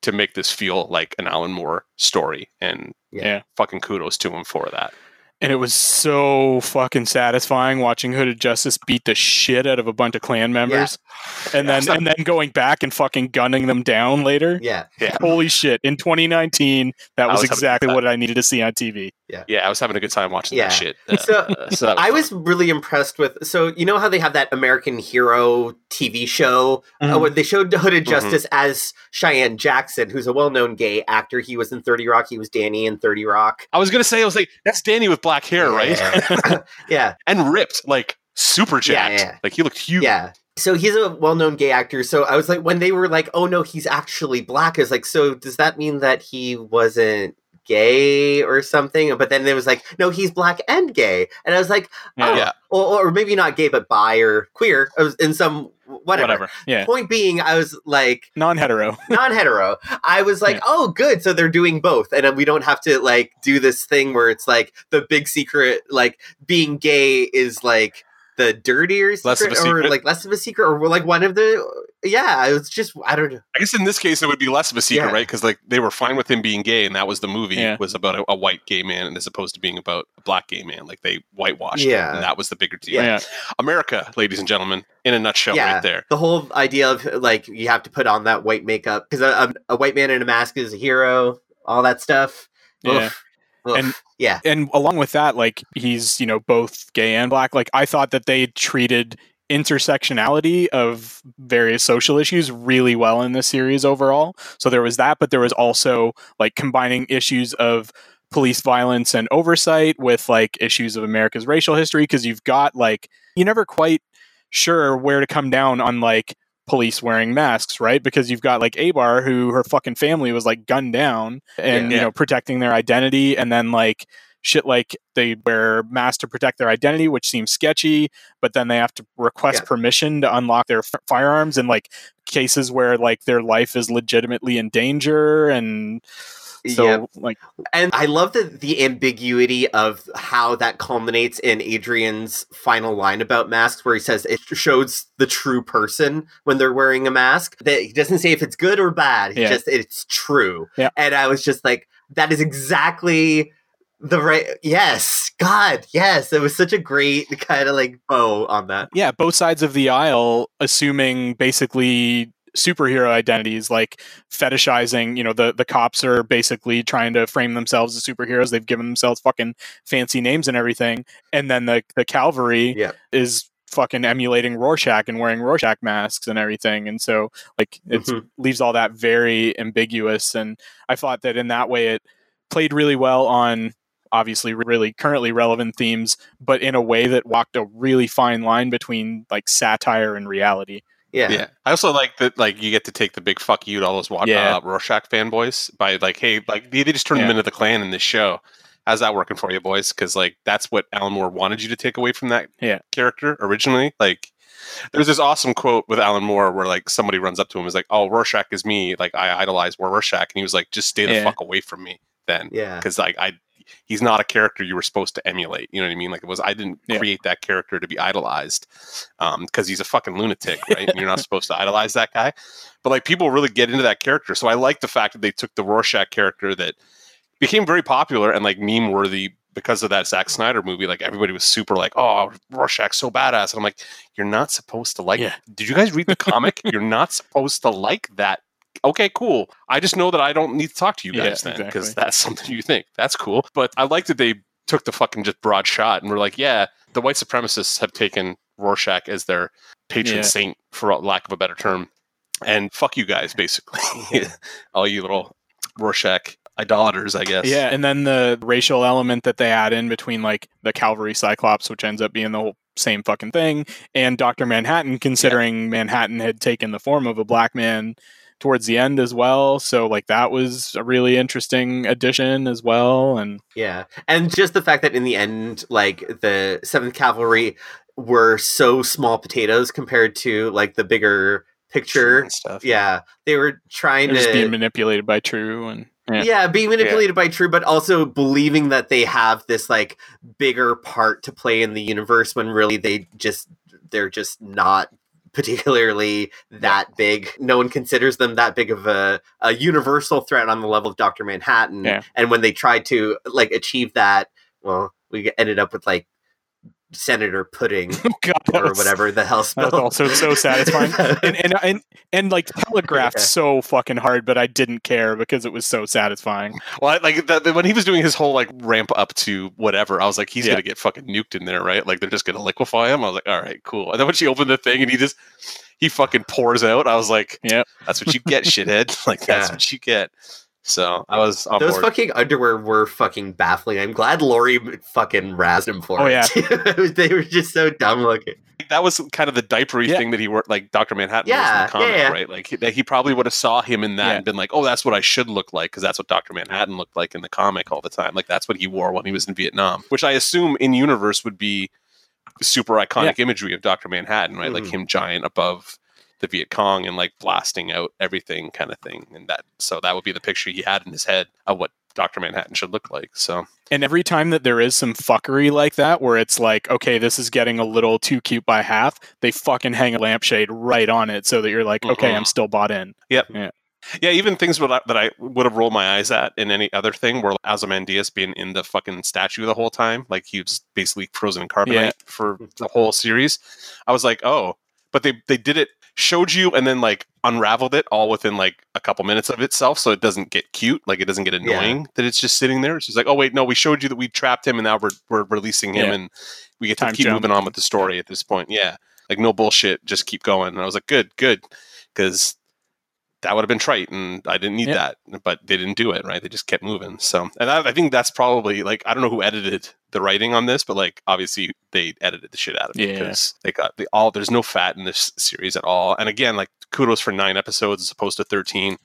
to make this feel like an Alan Moore story, and yeah, fucking kudos to him for that. And it was so fucking satisfying watching Hooded Justice beat the shit out of a bunch of Klan members, yeah. and yeah, then not- and then going back and fucking gunning them down later. Yeah, yeah. Holy shit! In twenty nineteen, that was, was exactly what I needed to see on T V. Yeah, yeah, I was having a good time watching yeah. that shit. Uh, so so that was I was fun. really impressed with. So you know how they have that American Hero T V show mm-hmm. uh, where they showed Hooded mm-hmm. Justice as Cheyenne Jackson, who's a well-known gay actor. He was in thirty Rock. He was Danny in thirty Rock. I was gonna say, I was like, that's Danny with black hair, right? Yeah, yeah. And ripped, like super jacked. Yeah, yeah. Like he looked huge. Yeah. So he's a well-known gay actor. So I was like, when they were like, "Oh no, he's actually black," I was like, "So does that mean that he wasn't gay or something?" But then it was like, "No, he's black and gay," and I was like, "Oh, yeah, yeah. Or, or maybe not gay, but bi or queer." I was in some whatever. whatever. Yeah. Point being, I was like, non-hetero, non-hetero. I was like, yeah. "Oh, good." So they're doing both, and we don't have to like do this thing where it's like the big secret, like being gay is like the dirtier secret, less of a secret. or like less of a secret, or like one of the. Yeah, it was just, I don't know. I guess in this case, it would be less of a secret, yeah. right? Because like they were fine with him being gay, and that was the movie, yeah. was about a, a white gay man as opposed to being about a black gay man. Like they whitewashed yeah. him, and that was the bigger deal. Yeah. America, ladies and gentlemen, in a nutshell yeah. right there. The whole idea of like, you have to put on that white makeup, because a, a, a white man in a mask is a hero, all that stuff. Yeah. Oof. Oof. And yeah. And along with that, like he's, you know, both gay and black. Like I thought that they treated intersectionality of various social issues really well in this series overall. So there was that, but there was also like combining issues of police violence and oversight with like issues of America's racial history, because you've got like, you're never quite sure where to come down on like police wearing masks, right? Because you've got like Abar, who her fucking family was like gunned down and, yeah. you know, protecting their identity. And then like shit like they wear masks to protect their identity, which seems sketchy, but then they have to request yeah. permission to unlock their f- firearms in like cases where like their life is legitimately in danger. And so yeah. like, and I love the, the ambiguity of how that culminates in Adrian's final line about masks, where he says it shows the true person when they're wearing a mask, that he doesn't say if it's good or bad. He yeah. just, it's true. Yeah. And I was just like, that is exactly the right. Yes. God. Yes. It was such a great kind of like bow on that. Yeah. Both sides of the aisle, assuming basically superhero identities, like fetishizing, you know, the, the cops are basically trying to frame themselves as superheroes. They've given themselves fucking fancy names and everything. And then the, the cavalry yeah. is fucking emulating Rorschach and wearing Rorschach masks and everything. And so like it mm-hmm. leaves all that very ambiguous. And I thought that in that way, it played really well on obviously really currently relevant themes, but in a way that walked a really fine line between like satire and reality. Yeah. yeah. I also like that, like, you get to take the big fuck you to all those watch, yeah. uh, Rorschach fanboys by, like, hey, like, they, they just turned yeah. them into the Klan in this show. How's that working for you, boys? Because, like, that's what Alan Moore wanted you to take away from that yeah. character originally. Like, there's this awesome quote with Alan Moore where, like, somebody runs up to him and is like, oh, Rorschach is me. Like, I idolize Rorschach. And he was like, just stay the yeah. fuck away from me then. Yeah. Because, like, I. he's not a character you were supposed to emulate. You know what I mean? Like it was, I didn't yeah. create that character to be idolized um, because he's a fucking lunatic, right? And you're not supposed to idolize that guy. But like people really get into that character. So I like the fact that they took the Rorschach character that became very popular and like meme worthy because of that Zack Snyder movie. Like everybody was super like, oh, Rorschach's so badass. And I'm like, you're not supposed to like yeah. Did you guys read the comic? You're not supposed to like that. Okay, cool. I just know that I don't need to talk to you guys yeah, then, because exactly. that's something you think. That's cool. But I like that they took the fucking just broad shot and were like, yeah, the white supremacists have taken Rorschach as their patron yeah. saint, for lack of a better term. And fuck you guys, basically. Yeah. All you little Rorschach idolaters, I guess. Yeah, and then the racial element that they add in between, like, the Calvary Cyclops, which ends up being the whole same fucking thing, and Doctor Manhattan, considering yeah. Manhattan had taken the form of a black man towards the end as well. So, like, that was a really interesting addition as well. And yeah, and just the fact that in the end, like, the Seventh Cavalry were so small potatoes compared to, like, the bigger picture and stuff. Yeah, they were trying They're to just being manipulated by True and yeah, yeah being manipulated yeah. by True, but also believing that they have this, like, bigger part to play in the universe when really they just they're just not particularly that yeah. big. No one considers them that big of a, a universal threat on the level of Doctor Manhattan. Yeah. And when they tried to, like, achieve that, well, we ended up with, like, Senator Pudding oh God, or that was, whatever the hell spelled. That was also so satisfying. and, and and and like telegraphed yeah. so fucking hard, but I didn't care because it was so satisfying. Well, I, like the, the, when he was doing his whole, like, ramp up to whatever, I was like, he's yeah. gonna get fucking nuked in there, right? Like, they're just gonna liquefy him. I was like, all right, cool. And then when she opened the thing and he just he fucking pours out, I was like, yeah, that's what you get, shithead. Like, that's yeah. what you get. So I was on those board. Fucking underwear were fucking baffling. I'm glad Laurie fucking razzed him for oh, it. Oh yeah, they were just so dumb looking. That was kind of the diapery yeah. thing that he worked, like, Doctor Manhattan yeah, was in the comic, yeah, yeah. right? Like, he, he probably would have saw him in that yeah. and been like, "Oh, that's what I should look like," because that's what Doctor Manhattan looked like in the comic all the time. Like, that's what he wore when he was in Vietnam, which I assume in universe would be super iconic yeah. imagery of Doctor Manhattan, right? Mm-hmm. Like him giant above the Viet Cong and, like, blasting out everything kind of thing. And that, so that would be the picture he had in his head of what Doctor Manhattan should look like. So, and every time that there is some fuckery like that, where it's like, okay, this is getting a little too cute by half, they fucking hang a lampshade right on it so that you're like, okay, mm-hmm. I'm still bought in. Yep. Yeah. Yeah, even things that I, that I would have rolled my eyes at in any other thing were, like, Ozymandias being in the fucking statue the whole time. Like, he was basically frozen in carbonite yeah. for the whole series. I was like, oh, but they, they did it, showed you and then, like, unraveled it all within, like, a couple minutes of itself, so it doesn't get cute, like, it doesn't get annoying yeah. that it's just sitting there. It's just like, oh wait, no, we showed you that we trapped him and now we're we're releasing him yeah. and we get to Time keep jump. moving on with the story at this point. Yeah, like, no bullshit, just keep going. And I was like, good, good, because that would have been trite and I didn't need yeah. that, but they didn't do it, right? They just kept moving. So, and I, I think that's probably, like, I don't know who edited the writing on this, but, like, obviously they edited the shit out of it yeah. because they got the all, there's no fat in this series at all. And again, like, kudos for nine episodes as opposed to thirteen.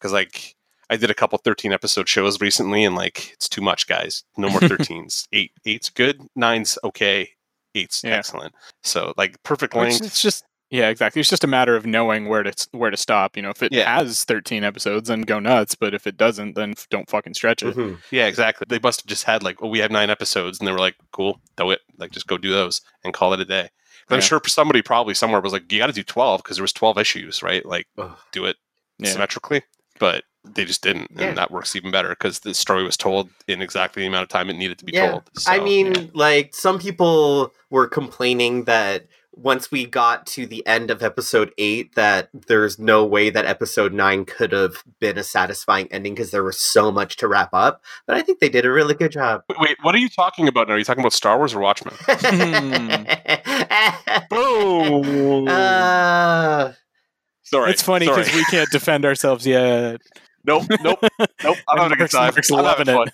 Cause, like, I did a couple thirteen episode shows recently and, like, it's too much, guys. No more thirteens. Eight, eight's good. Nine's okay. Eight's yeah. excellent. So, like, perfect length. It's, it's just, yeah, exactly. It's just a matter of knowing where to where to stop. You know, if it yeah. has thirteen episodes, then go nuts. But if it doesn't, then don't fucking stretch it. Mm-hmm. Yeah, exactly. They must have just had, like, oh, we have nine episodes, and they were like, cool, do it. Like, just go do those and call it a day. But yeah. I'm sure somebody probably somewhere was like, you got to do twelve because there was twelve issues, right? Like, ugh. Do it yeah. symmetrically. But they just didn't, and yeah. that works even better because the story was told in exactly the amount of time it needed to be yeah. told. So, I mean, yeah. like, some people were complaining that once we got to the end of episode eight, that there's no way that episode nine could have been a satisfying ending because there was so much to wrap up. But I think they did a really good job. Wait, wait what are you talking about now? Are you talking about Star Wars or Watchmen? Boom! Uh, Sorry. It's funny because we can't defend ourselves yet. Nope, nope, nope. I'm having a good time. I'm having fun.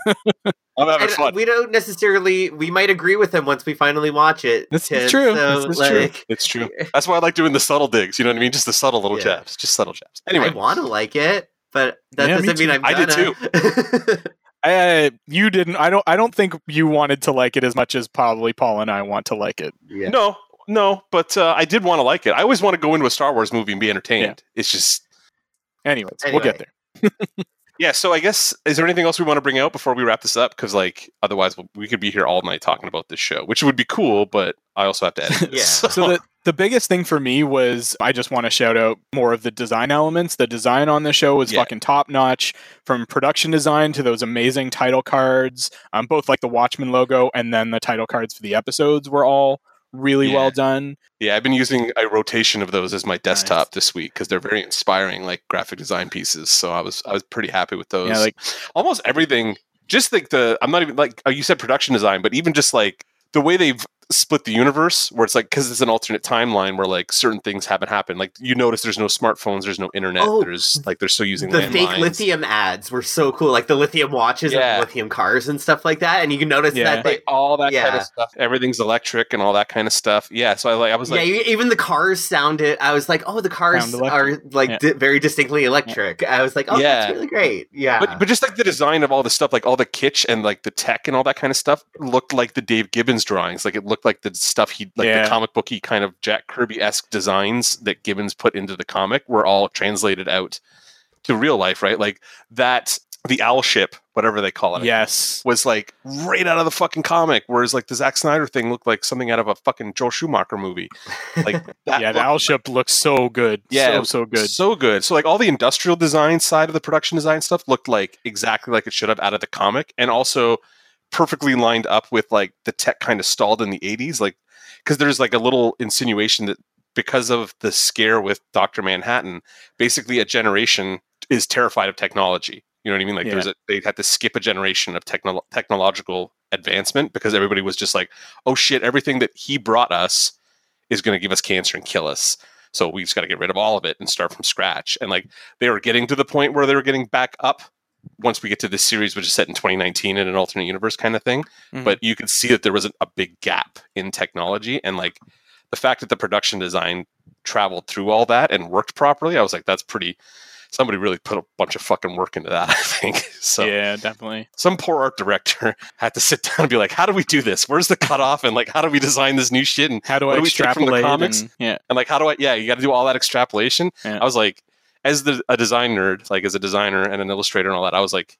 I'm having and fun. We don't necessarily, we might agree with him once we finally watch it. That's true. So, it's like, true. It's true. That's why I like doing the subtle digs. You know what I mean? Just the subtle little yeah. jabs. Just subtle jabs. Anyway. I want to like it, but that yeah, doesn't me mean I'm I gonna. did too. I, you didn't. I don't I don't think you wanted to like it as much as probably Paul and I want to like it. Yeah. No, no. But uh, I did want to like it. I always want to go into a Star Wars movie and be entertained. Yeah. It's just. Anyways, anyway. We'll get there. Yeah, so I guess, is there anything else we want to bring out before we wrap this up? Because, like, otherwise we'll, we could be here all night talking about this show, which would be cool, but I also have to edit. yeah. So, so the, the biggest thing for me was, I just want to shout out more of the design elements. The design on the show was yeah. fucking top-notch, from production design to those amazing title cards. Um, both, like, the Watchmen logo and then the title cards for the episodes were all really yeah. well done. Yeah, I've been using a rotation of those as my desktop nice. this week because they're very inspiring, like, graphic design pieces. So I was I was pretty happy with those. Yeah, like almost everything. Just like the I'm not even like oh, you said production design, but even just like the way they've split the universe, where it's like, because it's an alternate timeline where like certain things haven't happened. Like you notice there's no smartphones, there's no internet. Oh, there's like they're still using the fake lines. Lithium ads were so cool, like the lithium watches yeah. and lithium cars and stuff like that. And you can notice yeah. that they, like all that yeah. kind of stuff. Everything's electric and all that kind of stuff. Yeah, so I like I was like, yeah, even the cars sounded. I was like, oh, the cars are like yeah. di- very distinctly electric. Yeah. I was like, oh, yeah. that's really great. Yeah, but but just like the design of all the stuff, like all the kitsch and like the tech and all that kind of stuff, looked like the Dave Gibbons drawings. Like it looked like the stuff he, like yeah. the comic booky kind of Jack Kirby-esque designs that Gibbons put into the comic were all translated out to real life, right? Like that, the owl ship, whatever they call it, yes, was like right out of the fucking comic. Whereas like the Zack Snyder thing looked like something out of a fucking Joel Schumacher movie. Like that yeah, the owl ship like, looked so good. Yeah, so, so good, so good. So like all the industrial design side of the production design stuff looked like exactly like it should have out of the comic, and also perfectly lined up with like the tech kind of stalled in the eighties, like because there's like a little insinuation that because of the scare with Doctor Manhattan, basically a generation is terrified of technology. You know what I mean? Like yeah. there's a, they had to skip a generation of techno- technological advancement because everybody was just like, oh shit, everything that he brought us is going to give us cancer and kill us. So we just got to get rid of all of it and start from scratch. And like they were getting to the point where they were getting back up once we get to this series, which is set in twenty nineteen in an alternate universe kind of thing. Mm-hmm. But you could see that there was a big gap in technology. And like the fact that the production design traveled through all that and worked properly, I was like, that's pretty... Somebody really put a bunch of fucking work into that, I think. So yeah, definitely. Some poor art director had to sit down and be like, how do we do this? Where's the cutoff? And like, how do we design this new shit? And how do I do extrapolate from the comics? And, yeah. and like, how do I, yeah, you got to do all that extrapolation. Yeah. I was like, as the, a design nerd, like as a designer and an illustrator and all that, I was like,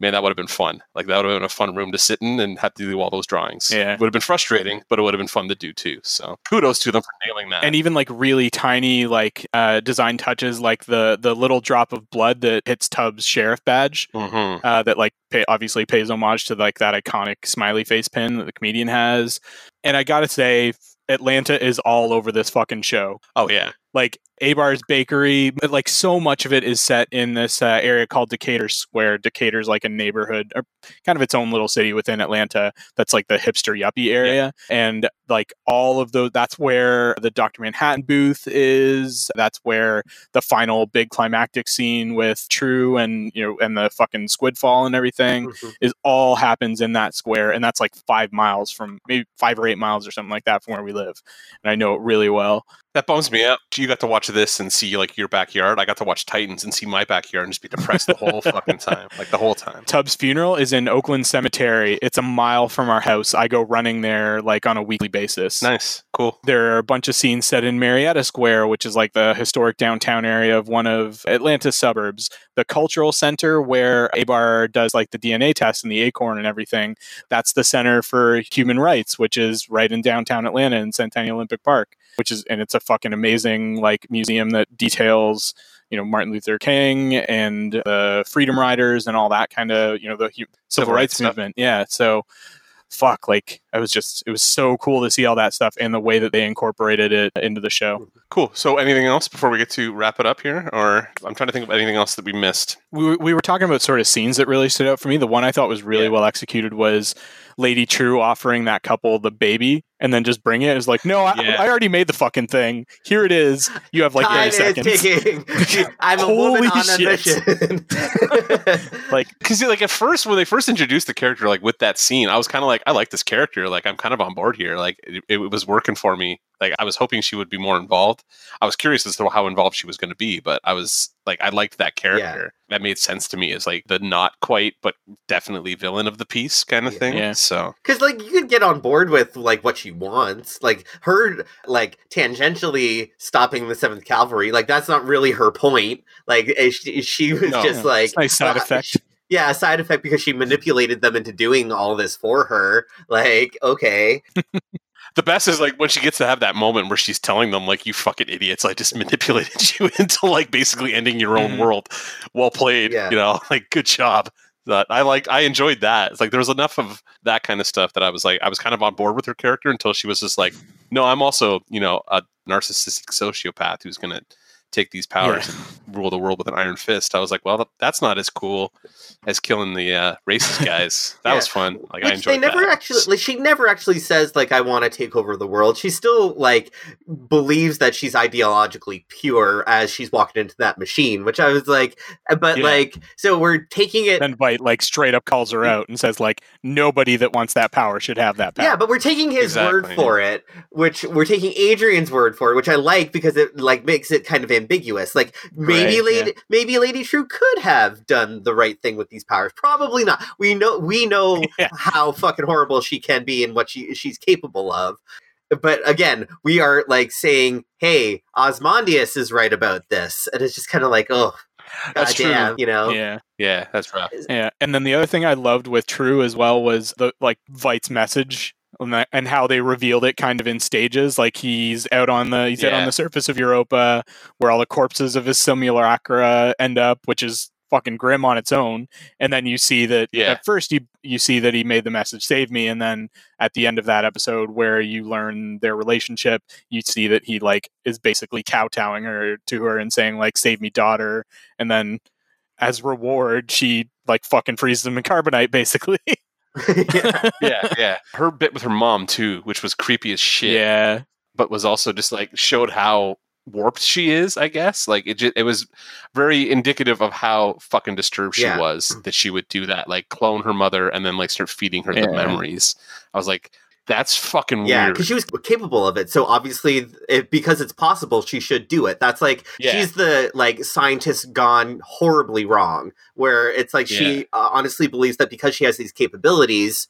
man, that would have been fun. Like that would have been a fun room to sit in and have to do all those drawings. Yeah. It would have been frustrating, but it would have been fun to do too. So kudos to them for nailing that. And even like really tiny like uh, design touches, like the the little drop of blood that hits Tubbs' sheriff badge, mm-hmm. uh, that like pay, obviously pays homage to like that iconic smiley face pin that the comedian has. And I gotta say, Atlanta is all over this fucking show. Oh yeah. Like Abar's bakery, but like so much of it is set in this uh, area called Decatur Square. Decatur's like a neighborhood or kind of its own little city within Atlanta. That's like the hipster yuppie area. Yeah. And like all of those, that's where the Doctor Manhattan booth is. That's where the final big climactic scene with True and, you know, and the fucking squid fall and everything mm-hmm. is all happens in that square. And that's like five miles from maybe five or eight miles or something like that from where we live. And I know it really well. That bums me out. You got to watch this and see like your backyard. I got to watch Titans and see my backyard and just be depressed the whole fucking time. Like the whole time. Tubbs' funeral is in Oakland Cemetery. It's a mile from our house. I go running there like on a weekly basis. Nice. Cool. There are a bunch of scenes set in Marietta Square, which is like the historic downtown area of one of Atlanta's suburbs. The cultural center where Abar does like the D N A test and the acorn and everything. That's the Center for Human Rights, which is right in downtown Atlanta in Centennial Olympic Park. Which is, and it's a fucking amazing like museum that details, you know, Martin Luther King and the uh, Freedom Riders and all that kind of, you know, the hu- civil rights movement. Yeah. So fuck, like I was just, it was so cool to see all that stuff and the way that they incorporated it into the show. Cool. So anything else before we get to wrap it up here, or I'm trying to think of anything else that we missed. We, we were talking about sort of scenes that really stood out for me. The one I thought was really yeah. well executed was Lady Trieu offering that couple the baby and then just bring it. It's like, no, I, yeah. I already made the fucking thing. Here it is. You have like eight seconds. I'm a woman on a mission. Like, because like at first when they first introduced the character, like with that scene, I was kind of like, I like this character. Like I'm kind of on board here. Like it, it was working for me. Like I was hoping she would be more involved. I was curious as to how involved she was going to be, but I was like, I liked that character. Yeah. That made sense to me as like the not quite, but definitely villain of the piece kind of yeah. thing. Yeah. So, because like you could get on board with like what she wants, like her like tangentially stopping the Seventh Cavalry. Like that's not really her point. Like she, she was no, just no. like it's a nice side uh, effect. She, Yeah, a side effect because she manipulated them into doing all this for her. Like, okay. The best is like when she gets to have that moment where she's telling them like, you fucking idiots, I just manipulated you into like basically ending your own mm. world. Well played. Yeah. You know, like good job. That I like I enjoyed that. It's like there was enough of that kind of stuff that I was like I was kind of on board with her character until she was just like, no, I'm also, you know, a narcissistic sociopath who's gonna take these powers yeah. and rule the world with an iron fist. I was like, well, that's not as cool as killing the uh, racist guys. That yeah. was fun. Like Which I enjoyed. They never that. actually. Like, she never actually says like, I want to take over the world. She still like believes that she's ideologically pure as she's walking into that machine. Which I was like, but yeah. like, so we're taking it. And White like straight up calls her out and says like, nobody that wants that power should have that power. Yeah, but we're taking his exactly. word for it. Which we're taking Adrian's word for it, which I like because it like makes it kind of ambiguous. Like maybe right, Lady yeah. maybe Lady Trieu could have done the right thing with these powers. Probably not. We know we know yeah. how fucking horrible she can be and what she she's capable of. But again, we are like saying, hey, Ozymandias is right about this. And it's just kind of like, oh, that's damn, true. You know? Yeah. Yeah, that's rough. Yeah. And then the other thing I loved with Trieu as well was the like Vite's message. And how they revealed it kind of in stages, like he's out on the he's yeah. out on the surface of Europa, where all the corpses of his simulacra end up, which is fucking grim on its own. And then you see that yeah. at first you you see that he made the message save me, and then at the end of that episode where you learn their relationship, you see that he like is basically kowtowing her to her and saying like, save me, daughter. And then as reward, she like fucking freezes him in carbonite, basically. yeah. yeah, yeah. Her bit with her mom too, which was creepy as shit. Yeah, but was also just like showed how warped she is. I guess like it. Just, it was very indicative of how fucking disturbed yeah. she was that she would do that, like clone her mother and then like start feeding her yeah. the memories. I was like, that's fucking yeah, weird. Yeah, because she was capable of it. So obviously, it, because it's possible, she should do it. That's like, yeah. she's the like scientist gone horribly wrong, where it's like yeah. she uh, honestly believes that because she has these capabilities,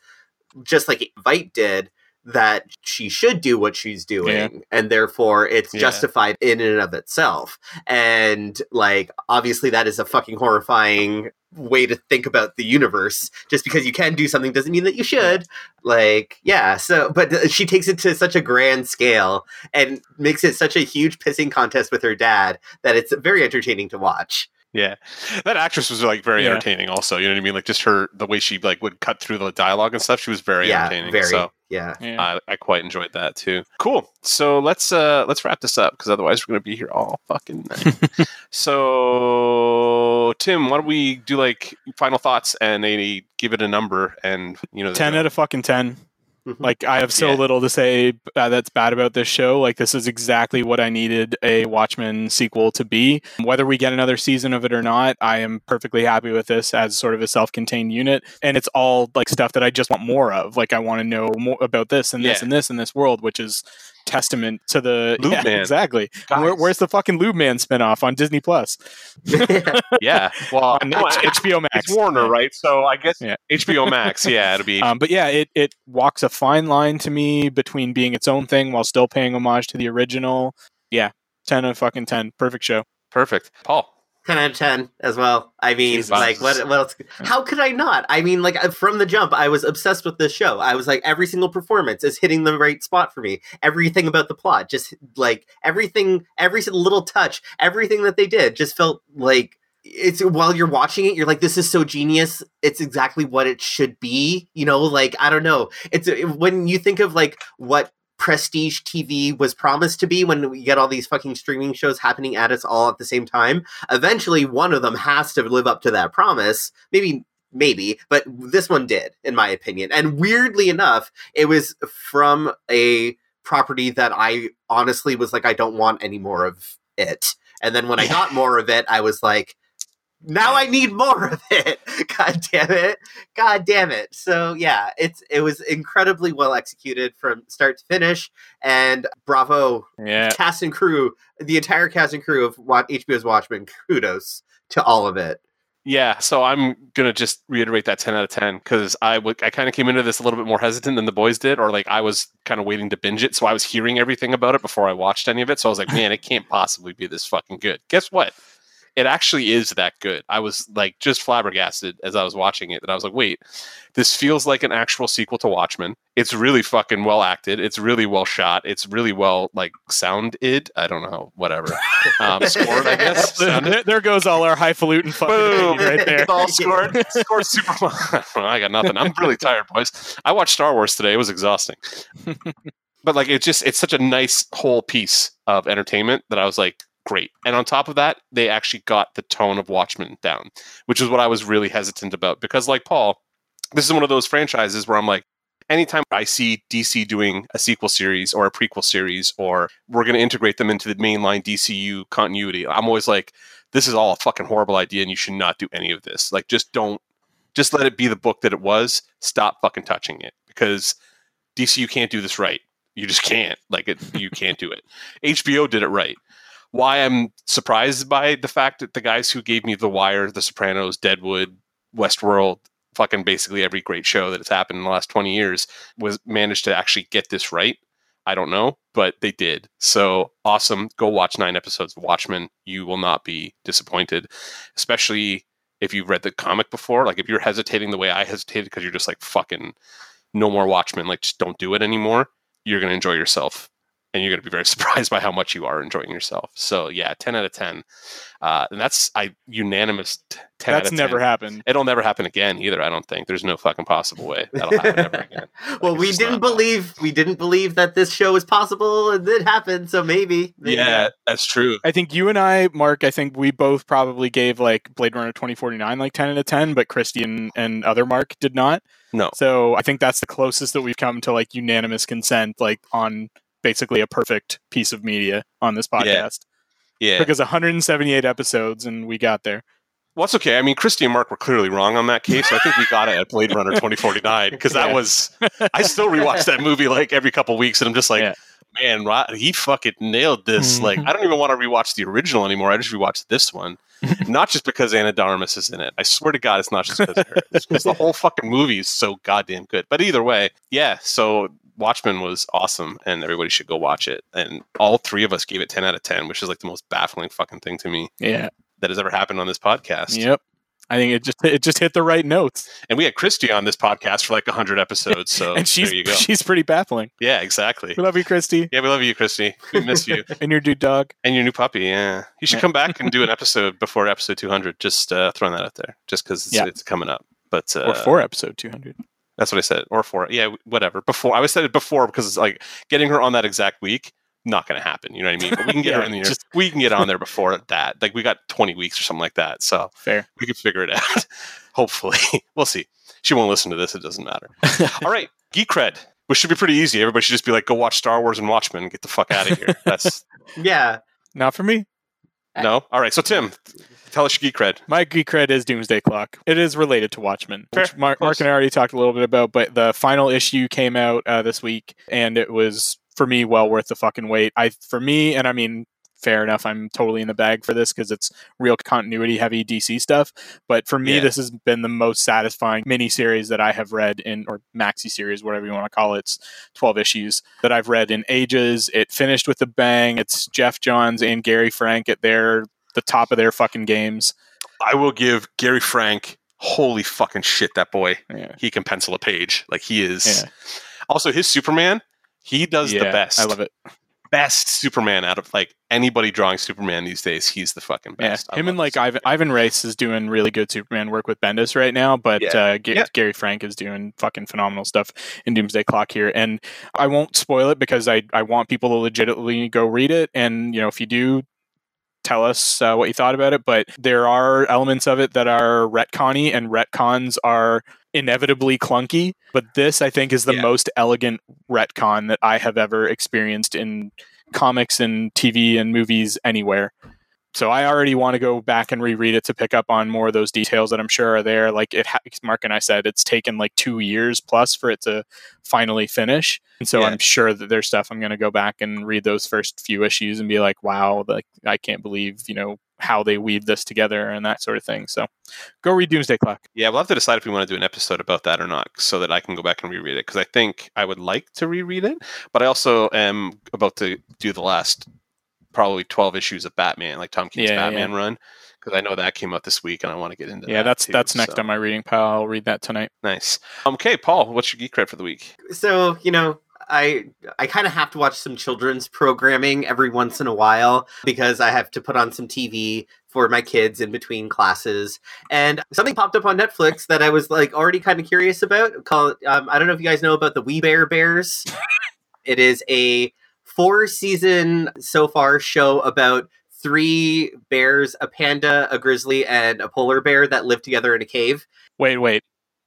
just like Vite did, that she should do what she's doing. Yeah. And therefore, it's yeah. justified in and of itself. And like, obviously, that is a fucking horrifying way to think about the universe. Just because you can do something doesn't mean that you should. Like, yeah, so but she takes it to such a grand scale and makes it such a huge pissing contest with her dad that it's very entertaining to watch. Yeah, that actress was like very yeah. entertaining also, you know what I mean? Like just her, the way she like would cut through the dialogue and stuff, she was very yeah, entertaining. Very, so yeah, yeah. I, I quite enjoyed that too. Cool. So let's uh let's wrap this up because otherwise we're gonna be here all fucking night. So Tim, why don't we do like final thoughts and a, give it a number and you know ten gonna... out of fucking ten. Mm-hmm. Like, I have so yeah. little to say uh, that's bad about this show. Like, this is exactly what I needed a Watchmen sequel to be. Whether we get another season of it or not, I am perfectly happy with this as sort of a self-contained unit. And it's all, like, stuff that I just want more of. Like, I want to know more about this and this yeah. and this and this world, which is testament to the... Lube yeah, Man. Exactly. Where, where's the fucking Lube Man spinoff on Disney Plus? yeah. Well, on no, H- HBO Max. It's Warner, right? So, I guess yeah. H B O Max, yeah, it'll be... Um, but yeah, it, it walks a fine line to me between being its own thing while still paying homage to the original. Yeah, ten out of fucking ten. Perfect show. Perfect. Paul. ten out of ten as well. I mean, Jesus. like, what, what else? How could I not? I mean, like, from the jump, I was obsessed with this show. I was like, every single performance is hitting the right spot for me. Everything about the plot, just, like, everything, every little touch, everything that they did just felt like, it's while you're watching it, you're like, this is so genius. It's exactly what it should be. You know, like, I don't know. It's when you think of, like, what prestige T V was promised to be when we get all these fucking streaming shows happening at us all at the same time. Eventually, one of them has to live up to that promise. Maybe, maybe, but this one did, in my opinion. And weirdly enough, it was from a property that I honestly was like, I don't want any more of it. And then when I got more of it, I was like, now I need more of it. God damn it. God damn it. So yeah, it's it was incredibly well executed from start to finish. And bravo, yeah. cast and crew, the entire cast and crew of H B O's Watchmen. Kudos to all of it. Yeah, so I'm going to just reiterate that ten out of ten because I, w- I kind of came into this a little bit more hesitant than the boys did, or like I was kind of waiting to binge it. So I was hearing everything about it before I watched any of it. So I was like, man, it can't possibly be this fucking good. Guess what? It actually is that good. I was like just flabbergasted as I was watching it. And I was like, wait, this feels like an actual sequel to Watchmen. It's really fucking well acted. It's really well shot. It's really well like sounded. I don't know, whatever. Um, scored, I guess. there, there goes all our highfalutin fucking boom right there. It's all scored. Scored super well. I got nothing. I'm really tired, boys. I watched Star Wars today. It was exhausting. But like, it's just, it's such a nice whole piece of entertainment that I was like, great. And on top of that, they actually got the tone of Watchmen down, which is what I was really hesitant about. Because like Paul, this is one of those franchises where I'm like, anytime I see D C doing a sequel series or a prequel series, or we're going to integrate them into the mainline D C U continuity, I'm always like, this is all a fucking horrible idea and you should not do any of this. Like, just don't, just let it be the book that it was. Stop fucking touching it, because D C U can't do this right. You just can't. Like, it, you can't do it. H B O did it right. Why I'm surprised by the fact that the guys who gave me The Wire, The Sopranos, Deadwood, Westworld, fucking basically every great show that has happened in the last twenty years was managed to actually get this right. I don't know, but they did. So awesome. Go watch nine episodes of Watchmen. You will not be disappointed, especially if you've read the comic before. Like, if you're hesitating the way I hesitated, because you're just like, fucking no more Watchmen, like, just don't do it anymore. You're going to enjoy yourself, and you're going to be very surprised by how much you are enjoying yourself. So yeah, ten out of ten. Uh, and that's I unanimous ten That's out of ten. Never happened. It'll never happen again either, I don't think. There's no fucking possible way that'll happen ever again. Like, well, we didn't believe that. we didn't believe that this show was possible, and it happened, so maybe, maybe. Yeah, that's true. I think you and I, Mark, I think we both probably gave like Blade Runner twenty forty-nine like ten out of ten, but Christy and, and other Mark did not. No. So I think that's the closest that we've come to like unanimous consent, like on basically a perfect piece of media on this podcast. Yeah. yeah. Because one hundred seventy-eight episodes and we got there. Well, it's okay. I mean, Christy and Mark were clearly wrong on that case. So I think we got it at Blade Runner twenty forty-nine, because that yeah. was, I still rewatch that movie like every couple weeks, and I'm just like, yeah. man, Rod, he fucking nailed this. Like, I don't even want to rewatch the original anymore. I just rewatched this one. Not just because Ana de Armas is in it. I swear to God, it's not just because of her. It's because the whole fucking movie is so goddamn good. But either way, yeah, so Watchmen was awesome, and everybody should go watch it. And all three of us gave it ten out of ten, which is like the most baffling fucking thing to me yeah. that has ever happened on this podcast. Yep. I think it just it just hit the right notes. And we had Christy on this podcast for like one hundred episodes, so and she's, there you go. She's pretty baffling. Yeah, exactly. We love you, Christy. Yeah, we love you, Christy. We miss you. And your new dog. And your new puppy, yeah. You should yeah. come back and do an episode before episode two hundred, just uh, throwing that out there, just because it's, yeah. it's coming up. But uh, Or for episode two hundred. That's what I said. Or for, yeah, whatever. Before, I always said it before, because it's like getting her on that exact week, not going to happen. You know what I mean? But we can get yeah, her in the year. Just, we can get on there before that. Like, we got twenty weeks or something like that. So fair. We can figure it out. Hopefully. We'll see. She won't listen to this. It doesn't matter. All right. Geek cred, which should be pretty easy. Everybody should just be like, go watch Star Wars and Watchmen and get the fuck out of here. That's yeah. Not for me. No. All right. So Tim, tell us your geek cred. My geek cred is Doomsday Clock. It is related to Watchmen, Fair, which Mark, Mark and I already talked a little bit about, but the final issue came out uh, this week, and it was, for me, well worth the fucking wait. I, for me, and I mean, fair enough, I'm totally in the bag for this because it's real continuity heavy D C stuff. But for me, yeah. this has been the most satisfying miniseries that I have read in, or maxi series, whatever you want to call it. It's twelve issues that I've read in ages. It finished with a bang. It's Jeff Johns and Gary Frank at their the top of their fucking games. I will give Gary Frank, holy fucking shit, that boy. Yeah. He can pencil a page. Like, he is. Yeah. Also, his Superman, he does yeah, the best. I love it. Best Superman out of like anybody drawing Superman these days. He's the fucking best. Yeah. Him and like Ivan, Ivan Reis is doing really good Superman work with Bendis right now, but yeah. Uh, G- yeah. Gary Frank is doing fucking phenomenal stuff in Doomsday Clock here. And I won't spoil it because I, I want people to legitimately go read it. And, you know, if you do, tell us uh, what you thought about it. But there are elements of it that are retconny, and retcons are inevitably clunky, but this I think is the yeah. most elegant retcon that I have ever experienced in comics and T V and movies anywhere. So I already want to go back and reread it to pick up on more of those details that I'm sure are there. Like it, ha- Mark and I said, it's taken like two years plus for it to finally finish. And so yeah. I'm sure that there's stuff I'm going to go back and read those first few issues and be like, wow, like I can't believe, you know, how they weave this together and that sort of thing. So go read Doomsday Clock. Yeah, we'll have to decide if we want to do an episode about that or not, so that I can go back and reread it. Because I think I would like to reread it, but I also am about to do the last probably twelve issues of Batman, like Tom King's yeah, Batman yeah. run, because I know that came out this week and I want to get into yeah, that. Yeah, that's too, that's next so. on my reading pile. I'll read that tonight. Nice. Um, okay, Paul, what's your geek cred for the week? So, you know, I I kind of have to watch some children's programming every once in a while because I have to put on some T V for my kids in between classes. And something popped up on Netflix that I was like already kind of curious about. Called um, I don't know if you guys know about the Wee Bear Bears. It is a four season so far show about three bears, a panda, a grizzly, and a polar bear that live together in a cave. Wait, wait.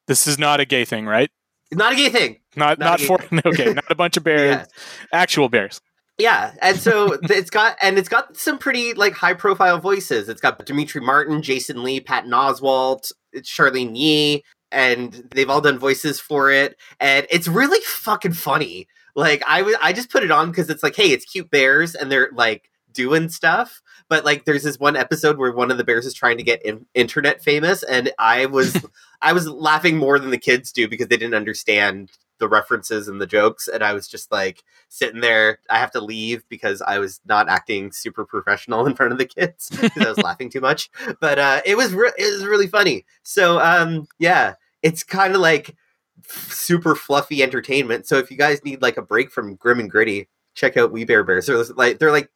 This is not a gay thing, right? Not a gay thing. Not not, not for thing. Okay, not a bunch of bears. Yeah. Actual bears. Yeah, and so it's got and it's got some pretty like high profile voices. It's got Dimitri Martin, Jason Lee, Patton Oswalt, Charlene Yi, and they've all done voices for it. And it's really fucking funny. Like I w- I just put it on because it's like, hey, it's cute bears, and they're like doing stuff. But like, there's this one episode where one of the bears is trying to get in- internet famous, and I was I was laughing more than the kids do because they didn't understand the references and the jokes, and I was just like sitting there. I have to leave because I was not acting super professional in front of the kids because I was laughing too much. But uh, it was re- it was really funny. So um, yeah, it's kind of like f- super fluffy entertainment. So if you guys need like a break from grim and gritty, check out We Bear Bears. They're like they're like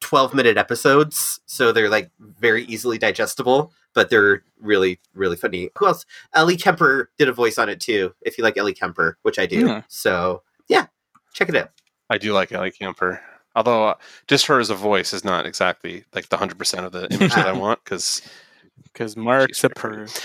twelve minute episodes, so they're like very easily digestible, but they're really really funny. Who else? Ellie Kemper did a voice on it too, if you like Ellie Kemper, which I do. Yeah. So yeah, check it out. I do like Ellie Kemper, although uh, just her as a voice is not exactly like the one hundred percent of the image that I want, because because Mark's a pervert.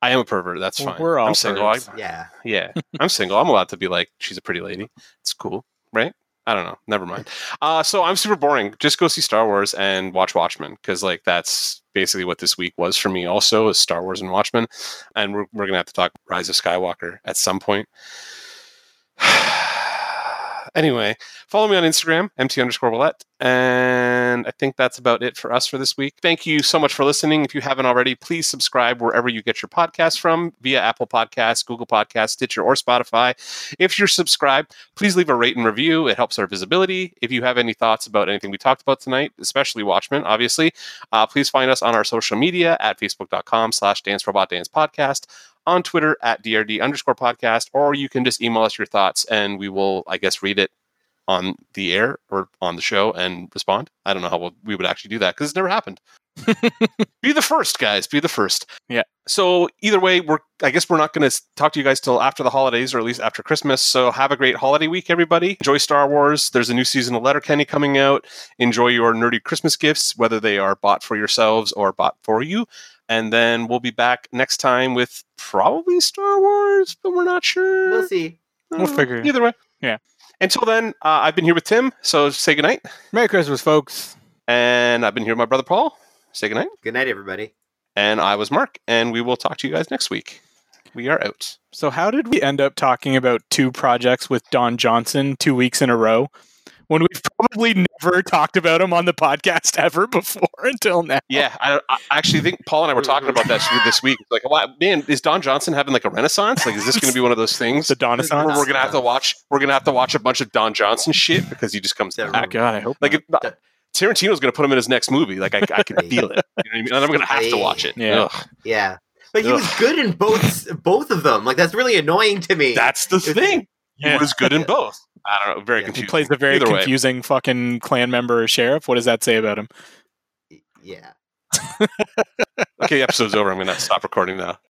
I am a pervert, that's well, fine. We're all I'm single. I, yeah yeah I'm single. I'm allowed to be like, she's a pretty lady, it's cool, right? I don't know. Never mind. Uh, so I'm super boring. Just go see Star Wars and watch Watchmen, because like that's basically what this week was for me. Also, is Star Wars and Watchmen, and we're we're gonna have to talk Rise of Skywalker at some point. Anyway, follow me on Instagram, mt underscore Willette, and I think that's about it for us for this week. Thank you so much for listening. If you haven't already, please subscribe wherever you get your podcasts from, via Apple Podcasts, Google Podcasts, Stitcher, or Spotify. If you're subscribed, please leave a rate and review. It helps our visibility. If you have any thoughts about anything we talked about tonight, especially Watchmen, obviously, uh, please find us on our social media at facebook.com slash dance robot dance podcast. On Twitter at D R D underscore podcast, or you can just email us your thoughts and we will, I guess, read it on the air or on the show and respond. I don't know how we'll, we would actually do that because it's never happened. Be the first, guys. Be the first. Yeah. So either way, we're I guess we're not going to talk to you guys till after the holidays, or at least after Christmas. So have a great holiday week, everybody. Enjoy Star Wars. There's a new season of Letterkenny coming out. Enjoy your nerdy Christmas gifts, whether they are bought for yourselves or bought for you. And then we'll be back next time with probably Star Wars, but we're not sure. We'll see. Uh, we'll figure it out. Either way. Yeah. Until then, uh, I've been here with Tim, so say goodnight. Merry Christmas, folks. And I've been here with my brother, Paul. Say goodnight. Good night, everybody. And I was Mark, and we will talk to you guys next week. We are out. So how did we end up talking about two projects with Don Johnson two weeks in a row, when we've probably never talked about him on the podcast ever before until now? Yeah, I, I actually think Paul and I were talking about that this week. Like, man, is Don Johnson having like a renaissance? Like, is this going to be one of those things? The Don-a-sons? Where we're gonna have to watch. We're gonna have to watch a bunch of Don Johnson shit because he just comes back. God, I hope. Like, if, uh, Tarantino's gonna put him in his next movie. Like, I, I can feel it. You know what I mean? And I'm gonna have to watch it. Yeah. Ugh. Yeah. But he Ugh. was good in both both of them. Like, that's really annoying to me. That's the thing. Yeah. He was good in both. I don't know. Very yeah, confusing. He plays a very Either confusing way. fucking clan member or sheriff. What does that say about him? Yeah. Okay, episode's over. I'm going to stop recording now.